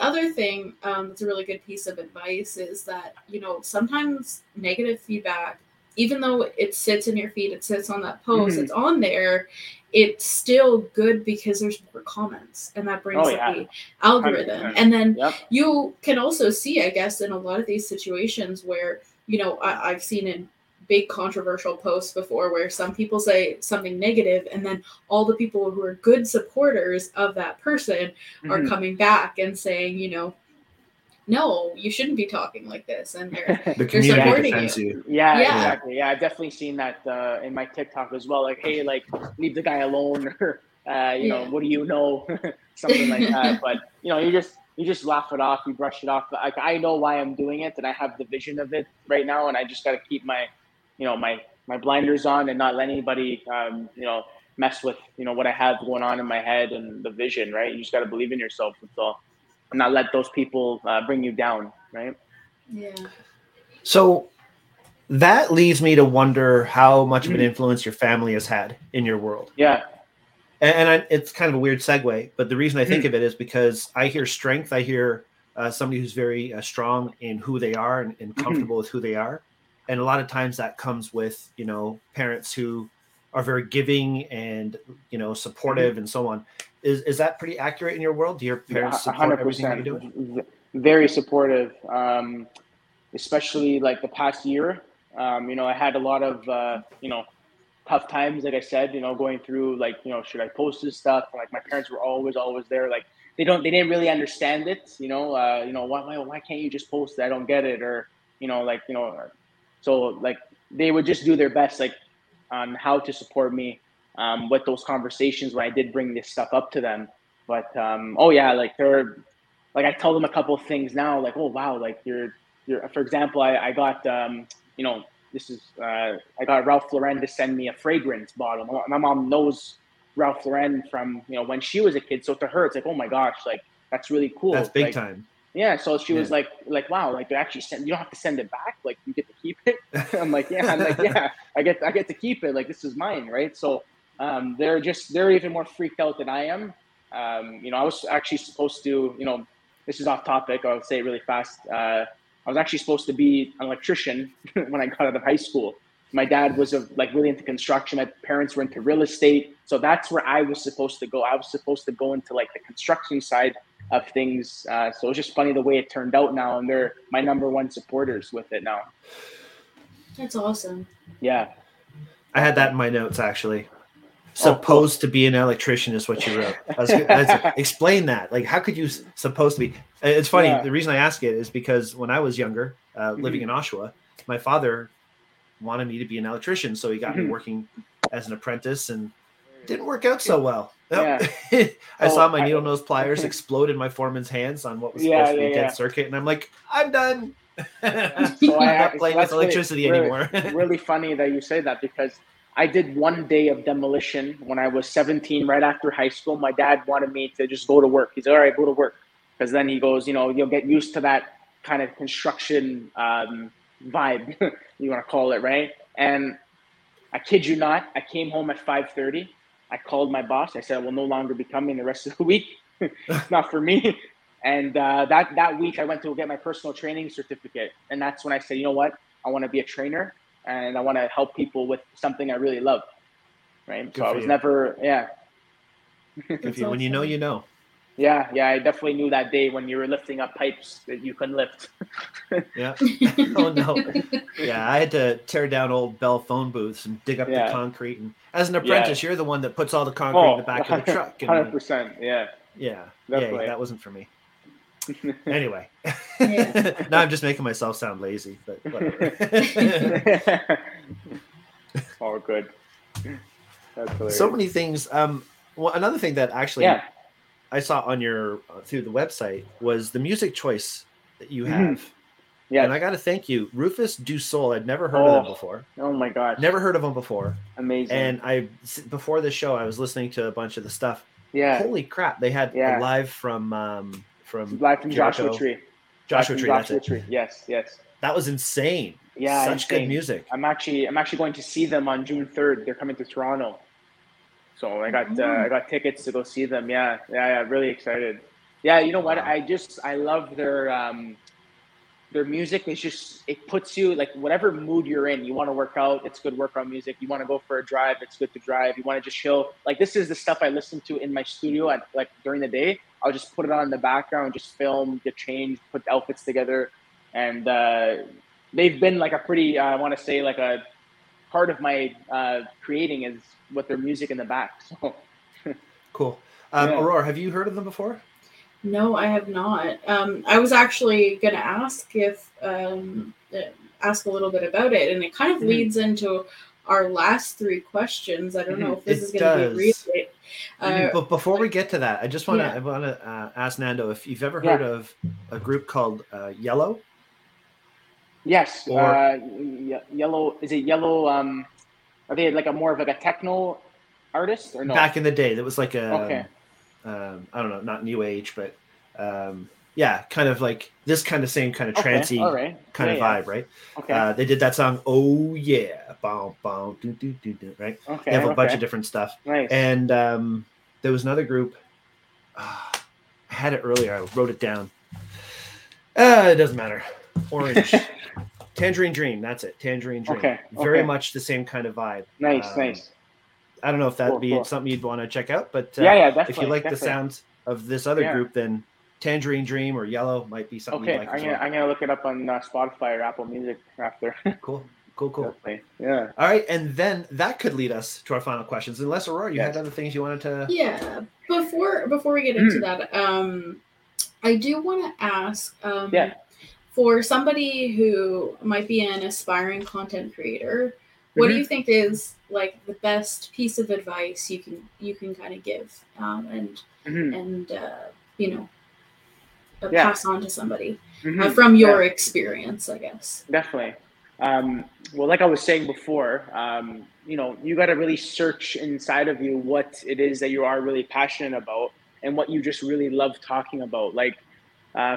other thing, that's a really good piece of advice is that, you know, sometimes negative feedback, even though it sits in your feed, it sits on that post, it's on there. It's still good because there's more comments, and that brings up the algorithm. 100%. And then you can also see, I guess, in a lot of these situations where, you know, I've seen in big controversial posts before where some people say something negative and then all the people who are good supporters of that person are coming back and saying, you know, no, you shouldn't be talking like this. And they're supporting you. Yeah, exactly. Yeah, I've definitely seen that in my TikTok as well. Like, hey, like, leave the guy alone. Or, you know, what do you know? Something like that. But, you know, you just laugh it off. You brush it off. Like, I know why I'm doing it and I have the vision of it right now. And I just got to keep my, you know, my blinders on and not let anybody, you know, mess with, you know, what I have going on in my head and the vision, right? You just got to believe in yourself. That's all. And not let those people bring you down, right? Yeah. So that leads me to wonder how much of an influence your family has had in your world. Yeah. And it's kind of a weird segue, but the reason I think of it is because I hear strength. I hear somebody who's very strong in who they are and comfortable with who they are. And a lot of times that comes with, you know, parents who are very giving and, you know, supportive and so on. Is that pretty accurate in your world? Do your parents support 100%. Everything that you do? Very supportive, especially like the past year. You know, I had a lot of, you know, tough times, like I said, you know, going through like, you know, should I post this stuff? Like my parents were always there. Like they didn't really understand it. You know, why can't you just post it? I don't get it. Or, you know, like, you know, so like they would just do their best, like on how to support me. With those conversations when I did bring this stuff up to them, but like they're like I tell them a couple of things now, like oh wow, like you're for example, I got you know this is I got Ralph Lauren to send me a fragrance bottle. My mom knows Ralph Lauren from you know when she was a kid, so to her it's like oh my gosh, like that's really cool. That's big like, time. Yeah, so she was like wow, like they actually send you don't have to send it back, like you get to keep it. I'm like yeah, I get to keep it, like this is mine, right? So. They're even more freaked out than I am. You know, I was actually supposed to, you know, this is off topic. I'll say it really fast. I was actually supposed to be an electrician when I got out of high school. My dad was like really into construction. My parents were into real estate. So that's where I was supposed to go. I was supposed to go into like the construction side of things. So it's just funny the way it turned out now. And they're my number one supporters with it now. That's awesome. Yeah. I had that in my notes actually. Supposed to be an electrician is what you wrote. Explain that. Like, how could you supposed to be? It's funny. Yeah. The reason I ask it is because when I was younger, living in Oshawa, my father wanted me to be an electrician. So he got me working as an apprentice and didn't work out so well. Nope. Yeah. I saw my needle nose pliers explode in my foreman's hands on what was supposed to be a dead circuit. And I'm like, I'm done. So I'm not playing with electricity anymore. Really funny that you say that because I did one day of demolition when I was 17, right after high school. My dad wanted me to just go to work. He's like, all right, go to work. Because then he goes, you know, you'll get used to that kind of construction vibe, you want to call it, right? And I kid you not, I came home at 5:30. I called my boss. I said, I will no longer be coming the rest of the week. It's not for me. And that week I went to get my personal training certificate. And that's when I said, you know what? I want to be a trainer. And I want to help people with something I really love, right? Good so I was you. Never, yeah. Awesome. When you know, you know. Yeah, I definitely knew that day when you were lifting up pipes that you couldn't lift. Yeah. Oh, no. Yeah, I had to tear down old Bell phone booths and dig up the concrete. And as an apprentice, you're the one that puts all the concrete in the back of the truck. 100%, Yeah, definitely. Yeah, that wasn't for me. Anyway, now I'm just making myself sound lazy, but whatever. All good. That's hilarious. So many things. Well, another thing that actually I saw on your through the website was the music choice that you have. Yeah, and I got to thank you, Rufus Du Sol. I'd never heard of him before. Oh my gosh, never heard of him before. Amazing. And I before the show, I was listening to a bunch of the stuff. Yeah, holy crap, they had a live from Joshua Tree. Joshua Tree. Yes. That was insane. Yeah, such insane. Good music. I'm actually going to see them on June 3rd. They're coming to Toronto, so I got tickets to go see them. Yeah, really excited. Yeah, you know what? I love their music. It's just it puts you like whatever mood you're in. You want to work out, it's good workout music. You want to go for a drive, it's good to drive. You want to just chill. Like this is the stuff I listen to in my studio at like during the day. I'll just put it on in the background, just film, get changed, put the outfits together. And they've been like a pretty, I want to say like a part of my creating is with their music in the back. So. Cool. Yeah. Aurora, have you heard of them before? No, I have not. I was actually going to ask if ask a little bit about it, and it kind of leads into our last three questions. I don't know if this is going to be related. But before we get to that, I just want to ask Nando if you've ever heard of a group called Yellow. Yes, or Yellow. Is it Yellow? Are they like more of a techno artist or no? Back in the day, that was like a. Okay. I don't know, not new age, but kind of like this kind of same kind of trancey kind of vibe, right? Okay. They did that song, "Oh Yeah," bom, bom, do, do, do, do, right? Okay. They have a bunch of different stuff. Nice. And there was another group. I had it earlier. I wrote it down. It doesn't matter. Orange. Tangerine Dream. That's it. Tangerine Dream. Okay. Very much the same kind of vibe. Nice, nice. I don't know if that'd be something you'd want to check out, but if you like the sounds of this other group, then Tangerine Dream or Yellow might be something you'd like. Okay, I'm going to look it up on Spotify or Apple Music after. Cool. Definitely. Yeah. All right, and then that could lead us to our final questions. Unless, Aurora, you had other things you wanted to... Yeah, before we get into that, I do want to ask... For somebody who might be an aspiring content creator, what do you think is like the best piece of advice you can kind of give and pass on to somebody from your experience, I guess? Definitely. Well, like I was saying before, you got to really search inside of you what it is that you are really passionate about and what you just really love talking about. Like,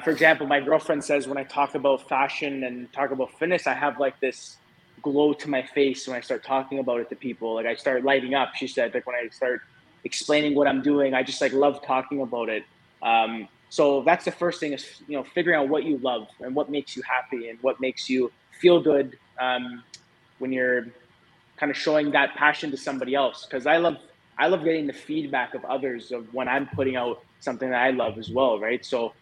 for example, my girlfriend says when I talk about fashion and talk about fitness, I have like this glow to my face when I start talking about it to people. Like I start lighting up. She said like when I start explaining what I'm doing, I just like love talking about it. So that's the first thing is, figuring out what you love and what makes you happy and what makes you feel good when you're kind of showing that passion to somebody else. Because I love getting the feedback of others of when I'm putting out something that I love as well, right? So.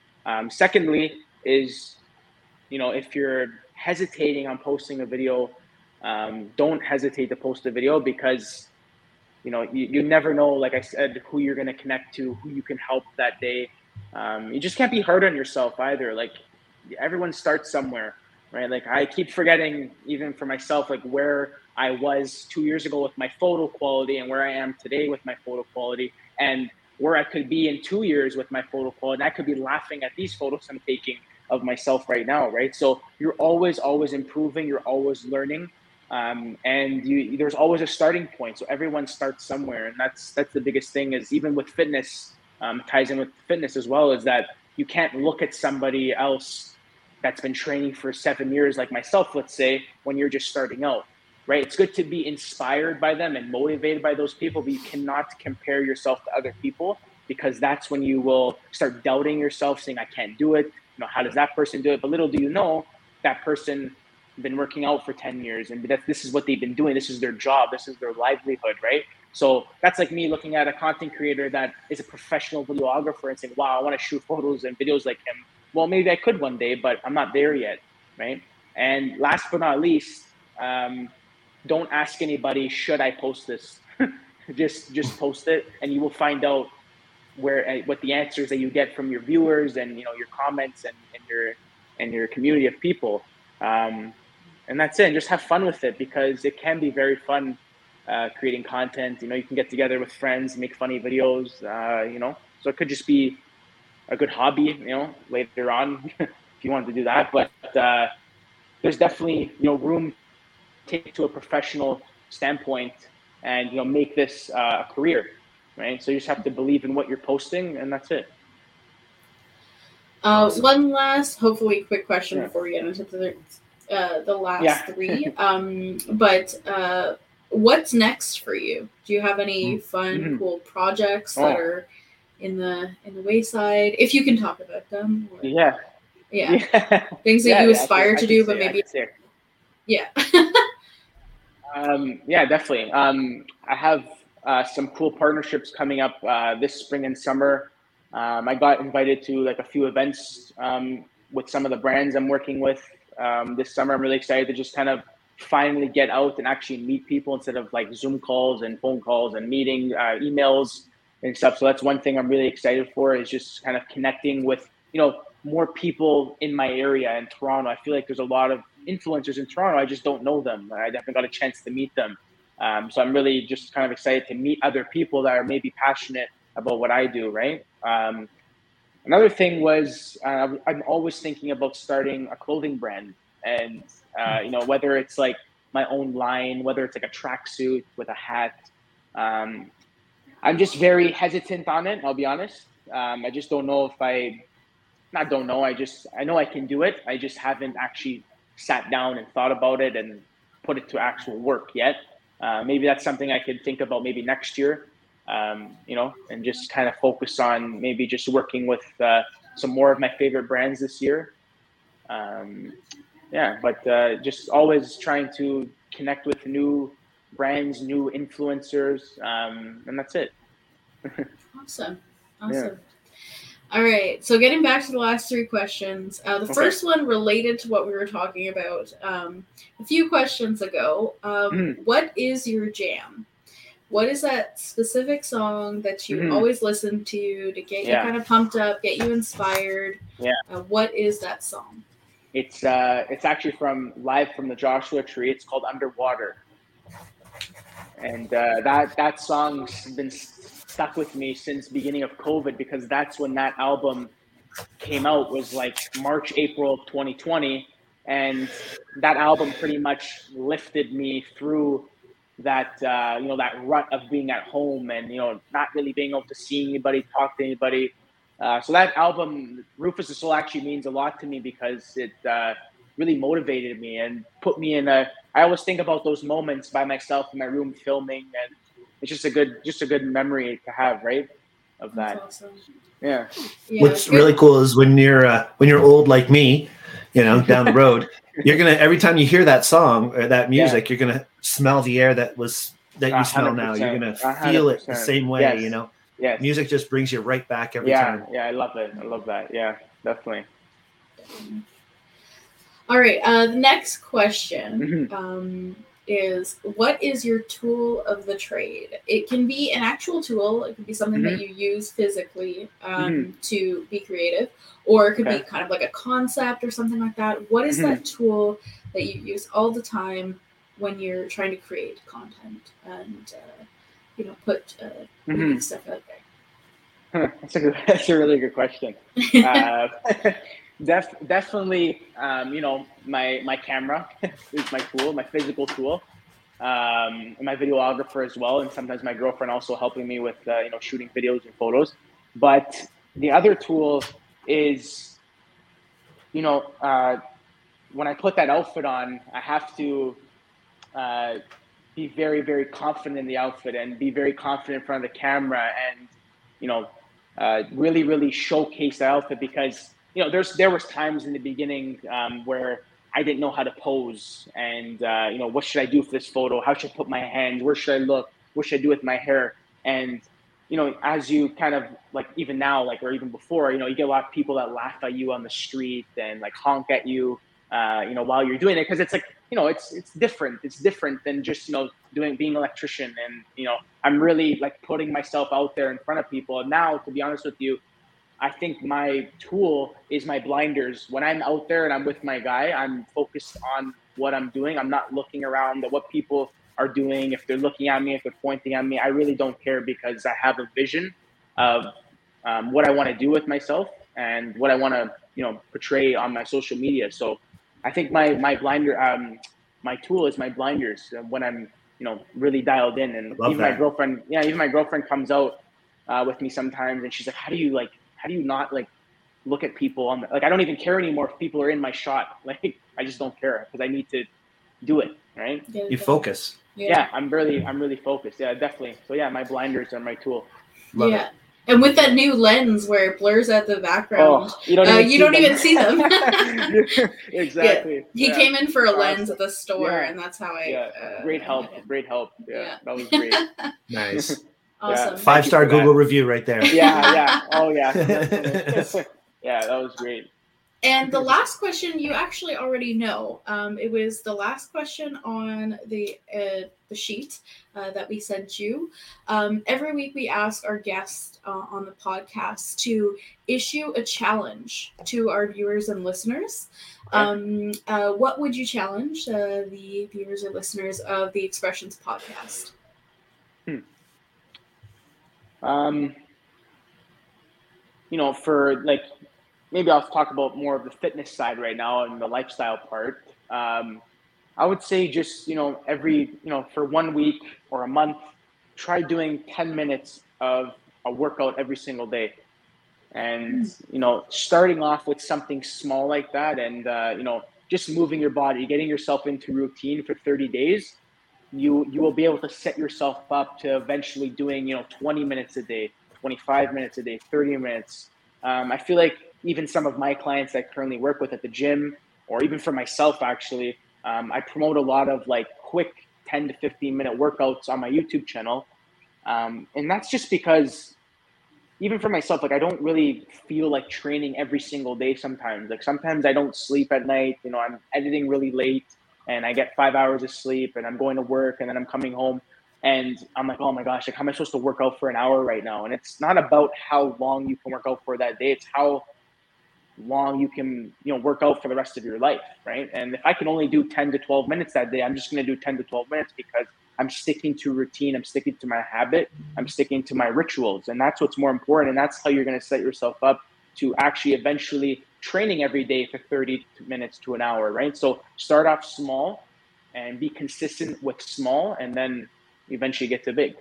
Secondly is, if you're hesitating on posting a video, don't hesitate to post a video because, you never know, like I said, who you're going to connect to, who you can help that day. You just can't be hard on yourself either. Like everyone starts somewhere, right? Like I keep forgetting even for myself, like where I was 2 years ago with my photo quality and where I am today with my photo quality, and where I could be in 2 years with my photo call, and I could be laughing at these photos I'm taking of myself right now, right? So you're always improving, you're always learning, and there's always a starting point. So everyone starts somewhere, and that's the biggest thing is even with fitness, ties in with fitness as well, is that you can't look at somebody else that's been training for 7 years like myself, let's say, when you're just starting out. Right? It's good to be inspired by them and motivated by those people, but you cannot compare yourself to other people because that's when you will start doubting yourself, saying, I can't do it. How does that person do it? But little do you know, that person been working out for 10 years and this is what they've been doing. This is their job. This is their livelihood, right? So that's like me looking at a content creator that is a professional videographer and saying, wow, I want to shoot photos and videos like him. Well, maybe I could one day, but I'm not there yet, right? And last but not least, don't ask anybody, should I post this? just post it, and you will find out what the answers that you get from your viewers and your comments and your community of people. And that's it. And just have fun with it because it can be very fun creating content. You can get together with friends, make funny videos. So it could just be a good hobby. Later on if you wanted to do that. But there's definitely room. Take it to a professional standpoint and make this a career, right? So you just have to believe in what you're posting, and that's it. One last, hopefully, quick question before we get into the last three. But what's next for you? Do you have any fun, cool projects that are in the wayside? If you can talk about them. Or, yeah. Things that you aspire to do, but maybe. Yeah. Yeah, definitely. I have some cool partnerships coming up this spring and summer. I got invited to like a few events with some of the brands I'm working with this summer. I'm really excited to just kind of finally get out and actually meet people instead of like Zoom calls and phone calls and meeting emails and stuff. So that's one thing I'm really excited for, is just kind of connecting with, you know, more people in my area in Toronto. I feel like there's a lot of influencers in Toronto. I just don't know them. I haven't got a chance to meet them. So I'm really just kind of excited to meet other people that are maybe passionate about what I do, right? Another thing was I'm always thinking about starting a clothing brand. And, you know, whether it's like my own line, whether it's like a tracksuit with a hat, I'm just very hesitant on it, I'll be honest. I just don't know if I, not don't know, I know I can do it. I just haven't actually sat down and thought about it and put it to actual work yet. Maybe that's something I could think about maybe next year, you know, and just kind of focus on maybe just working with some more of my favorite brands this year. Just always trying to connect with new brands, new influencers, and that's it. Awesome. Yeah. All right. So getting back to the last three questions, the first one related to what we were talking about a few questions ago. What is your jam? What is that specific song that you always listen to get you kind of pumped up, get you inspired? Yeah. What is that song? It's actually from Live from the Joshua Tree. It's called Underwater. And that song's been stuck with me since beginning of COVID, because that's when that album came out, was like March, April of 2020. And that album pretty much lifted me through that, you know, that rut of being at home and, you know, not really being able to see anybody, talk to anybody. So that album, Rufus Du Sol, actually means a lot to me, because it really motivated me and put me in a, I always think about those moments by myself in my room filming, and it's just a good memory to have, right? Of that. That's awesome. Yeah. What's really cool is when you're old like me, you know, down the road, you're gonna, every time you hear that song or that music, you're gonna smell the air that you smell now. You're gonna feel it the same way, you know. Yes. Music just brings you right back every time. Yeah, I love it. I love that. Yeah, definitely. All right. The next question is, what is your tool of the trade? It can be an actual tool. It could be something that you use physically to be creative, or it could be kind of like a concept or something like that. What is that tool that you use all the time when you're trying to create content and you know, put stuff out there? That's a really good question. Definitely, you know, my camera is my tool, my physical tool, and my videographer as well, and sometimes my girlfriend also helping me with you know, shooting videos and photos. But the other tool is, you know, when I put that outfit on, I have to be very, very confident in the outfit and be very confident in front of the camera, and, you know, really, really showcase the outfit, because, you know, there was times in the beginning where I didn't know how to pose and, you know, what should I do for this photo? How should I put my hand? Where should I look? What should I do with my hair? And, you know, as you kind of like, even now, like, or even before, you know, you get a lot of people that laugh at you on the street and like honk at you, you know, while you're doing it. 'Cause it's like, you know, it's different. It's different than just, you know, being an electrician. And, you know, I'm really like putting myself out there in front of people. And now, to be honest with you, I think my tool is my blinders. When I'm out there and I'm with my guy, I'm focused on what I'm doing. I'm not looking around at what people are doing. If they're looking at me, if they're pointing at me, I really don't care, because I have a vision of what I want to do with myself and what I want to, you know, portray on my social media. So I think my tool is my blinders when I'm, you know, really dialed in. And even my girlfriend comes out with me sometimes, and she's like, how do you not like look at people on the, like, I don't even care anymore if people are in my shot. Like, I just don't care, because I need to do it. Right. You focus. Yeah. I'm really focused. Yeah, definitely. So yeah, my blinders are my tool. Love it. And with that new lens where it blurs out the background, you don't even see them. Exactly. Yeah. He came in for a lens at the store, and that's how I. Yeah. Great help. Yeah. That was great. Nice. Awesome. 5-star Google review right there. Yeah. Oh yeah. Yeah, that was great. And the last question you actually already know. It was the last question on the sheet that we sent you. Every week we ask our guests on the podcast to issue a challenge to our viewers and listeners. What would you challenge the viewers or listeners of the Expressions podcast? You know, for like, maybe I'll talk about more of the fitness side right now and the lifestyle part. I would say just, you know, for 1 week or a month, try doing 10 minutes of a workout every single day. And, you know, starting off with something small like that and, you know, just moving your body, getting yourself into routine for 30 days, you will be able to set yourself up to eventually doing, you know, 20 minutes a day, 25 minutes a day, 30 minutes. I feel like even some of my clients that I currently work with at the gym, or even for myself, actually, I promote a lot of like quick 10 to 15 minute workouts on my YouTube channel. And that's just because even for myself, like I don't really feel like training every single day sometimes. Like sometimes I don't sleep at night, you know, I'm editing really late and I get 5 hours of sleep and I'm going to work and then I'm coming home and I'm like, oh my gosh, like how am I supposed to work out for an hour right now? And it's not about how long you can work out for that day. It's how long you can, you know, work out for the rest of your life, right? And if I can only do 10 to 12 minutes that day, I'm just going to do 10 to 12 minutes because I'm sticking to routine, I'm sticking to my habit, I'm sticking to my rituals. And that's what's more important. And that's how you're going to set yourself up to actually eventually training every day for 30 minutes to an hour, right? So start off small and be consistent with small and then eventually get to big.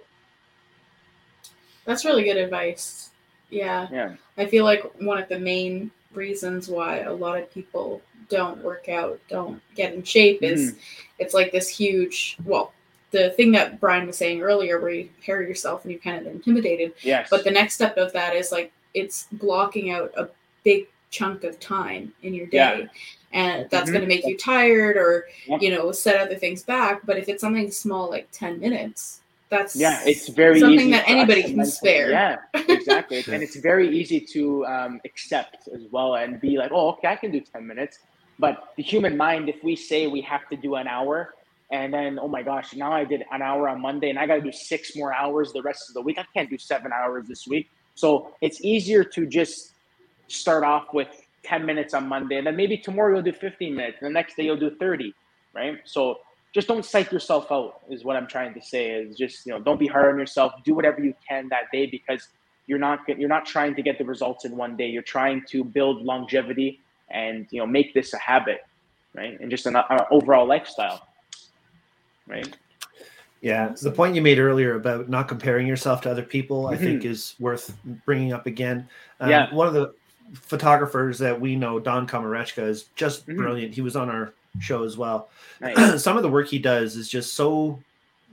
That's really good advice. Yeah. I feel like one of the main reasons why a lot of people don't work out, don't get in shape is it's like this huge, well, the thing that Brian was saying earlier where you compare yourself and you're kind of intimidated. Yes. But the next step of that is like it's blocking out a big chunk of time in your day. Yeah. And that's going to make you tired or, you know, set other things back. But if it's something small like 10 minutes, that's it's very something easy that anybody can spare. Yeah, exactly. And it's very easy to accept as well and be like, oh, okay, I can do 10 minutes. But the human mind, if we say we have to do an hour and then, oh my gosh, now I did an hour on Monday and I got to do 6 more hours the rest of the week. I can't do 7 hours this week. So it's easier to just start off with 10 minutes on Monday and then maybe tomorrow you'll do 15 minutes. And the next day you'll do 30, right? So just don't psych yourself out is what I'm trying to say is just, you know, don't be hard on yourself. Do whatever you can that day because you're not trying to get the results in one day. You're trying to build longevity and, you know, make this a habit, right? And just an overall lifestyle, right? Yeah. So the point you made earlier about not comparing yourself to other people, I think is worth bringing up again. One of the photographers that we know, Don Komarechka, is just brilliant. He was on our show as well. Nice. Some of the work he does is just so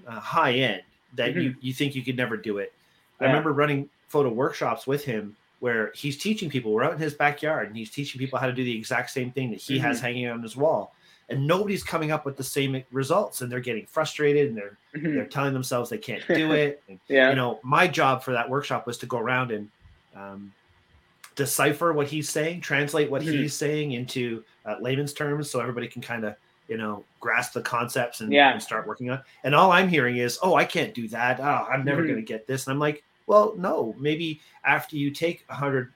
high end that you think you could never do it. Yeah. I remember running photo workshops with him where he's teaching people. We're out in his backyard and he's teaching people how to do the exact same thing that he has hanging on his wall. And nobody's coming up with the same results and they're getting frustrated and they're telling themselves they can't do it. And, you know, my job for that workshop was to go around and decipher what he's saying, translate what he's saying into layman's terms so everybody can kind of, you know, grasp the concepts and start working on. And all I'm hearing is, oh, I can't do that. Oh, I'm never going to get this. And I'm like, well, no, maybe after you take 100,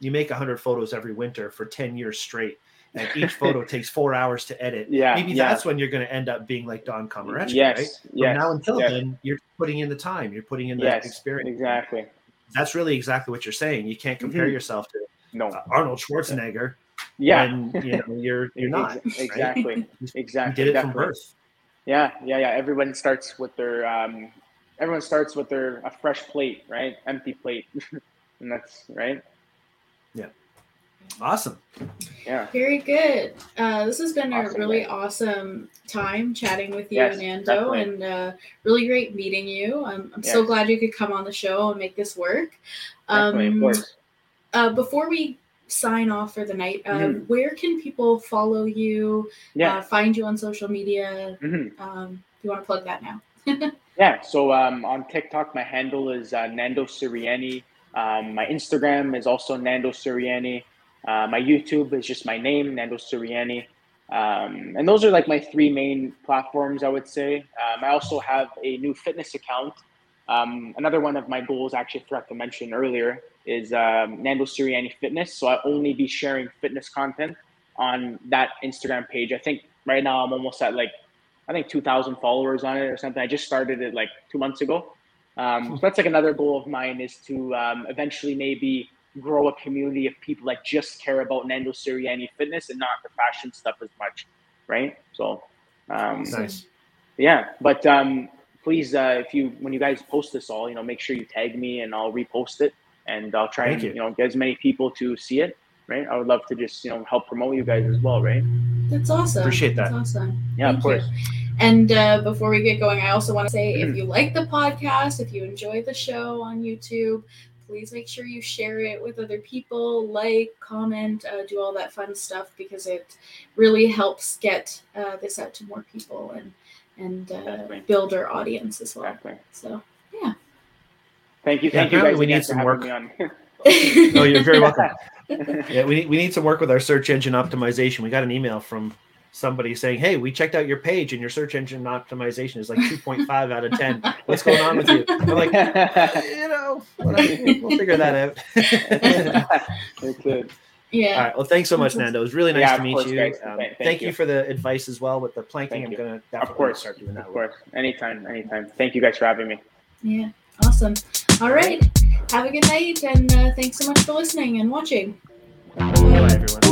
you make 100 photos every winter for 10 years straight. And each photo takes 4 hours to edit. Maybe that's when you're going to end up being like Don Komarechka, right? Now until then, you're putting in the time. You're putting in the experience. Exactly. That's really exactly what you're saying. You can't compare yourself to Arnold Schwarzenegger. Yeah, and you know you're not exactly. Right? Exactly, you did it from birth. Yeah. Everyone starts with their a fresh plate, right? Empty plate, and that's right. Yeah. Awesome. Yeah. Very good. This has been a really awesome time chatting with you, Nando, definitely. And really great meeting you. I'm so glad you could come on the show and make this work. Of course. Before we sign off for the night, where can people follow you, find you on social media? If you want to plug that now. So on TikTok, my handle is Nando Sirianni. My Instagram is also Nando Sirianni. My YouTube is just my name, Nando Sirianni. And those are like my three main platforms, I would say. I also have a new fitness account. Another one of my goals, actually, I forgot to mention earlier, is Nando Sirianni Fitness. So I'll only be sharing fitness content on that Instagram page. I think right now I'm almost at 2,000 followers on it or something. I just started it 2 months ago. So that's another goal of mine, is to eventually maybe grow a community of people that just care about Nando Sirianni Fitness and not the fashion stuff as much, right? So, nice. Yeah, but please, when you guys post this all, make sure you tag me and I'll repost it, and I'll try and get as many people to see it, right? I would love to just help promote you guys as well, right? That's awesome. Appreciate that. That's awesome. Yeah, of course. And before we get going, I also want to say, if you like the podcast, if you enjoy the show on YouTube, please make sure you share it with other people, comment, do all that fun stuff, because it really helps get this out to more people and exactly. build our audience as well. Exactly. So, yeah. Thank you guys. We need some work. No, you're very welcome. Yeah, we need some work with our search engine optimization. We got an email from somebody saying, "Hey, we checked out your page and your search engine optimization is 2.5 out of 10. What's going on with you?" I'm like, we'll figure that out. That's good. Yeah. All right. Well, thanks so much, Nando. It was really nice to meet you. Thank you for the advice as well with the planking. I'm going to definitely start doing that. Of course. Anytime. Thank you guys for having me. Yeah. Awesome. All right. Have a good night, and thanks so much for listening and watching. Bye, everyone.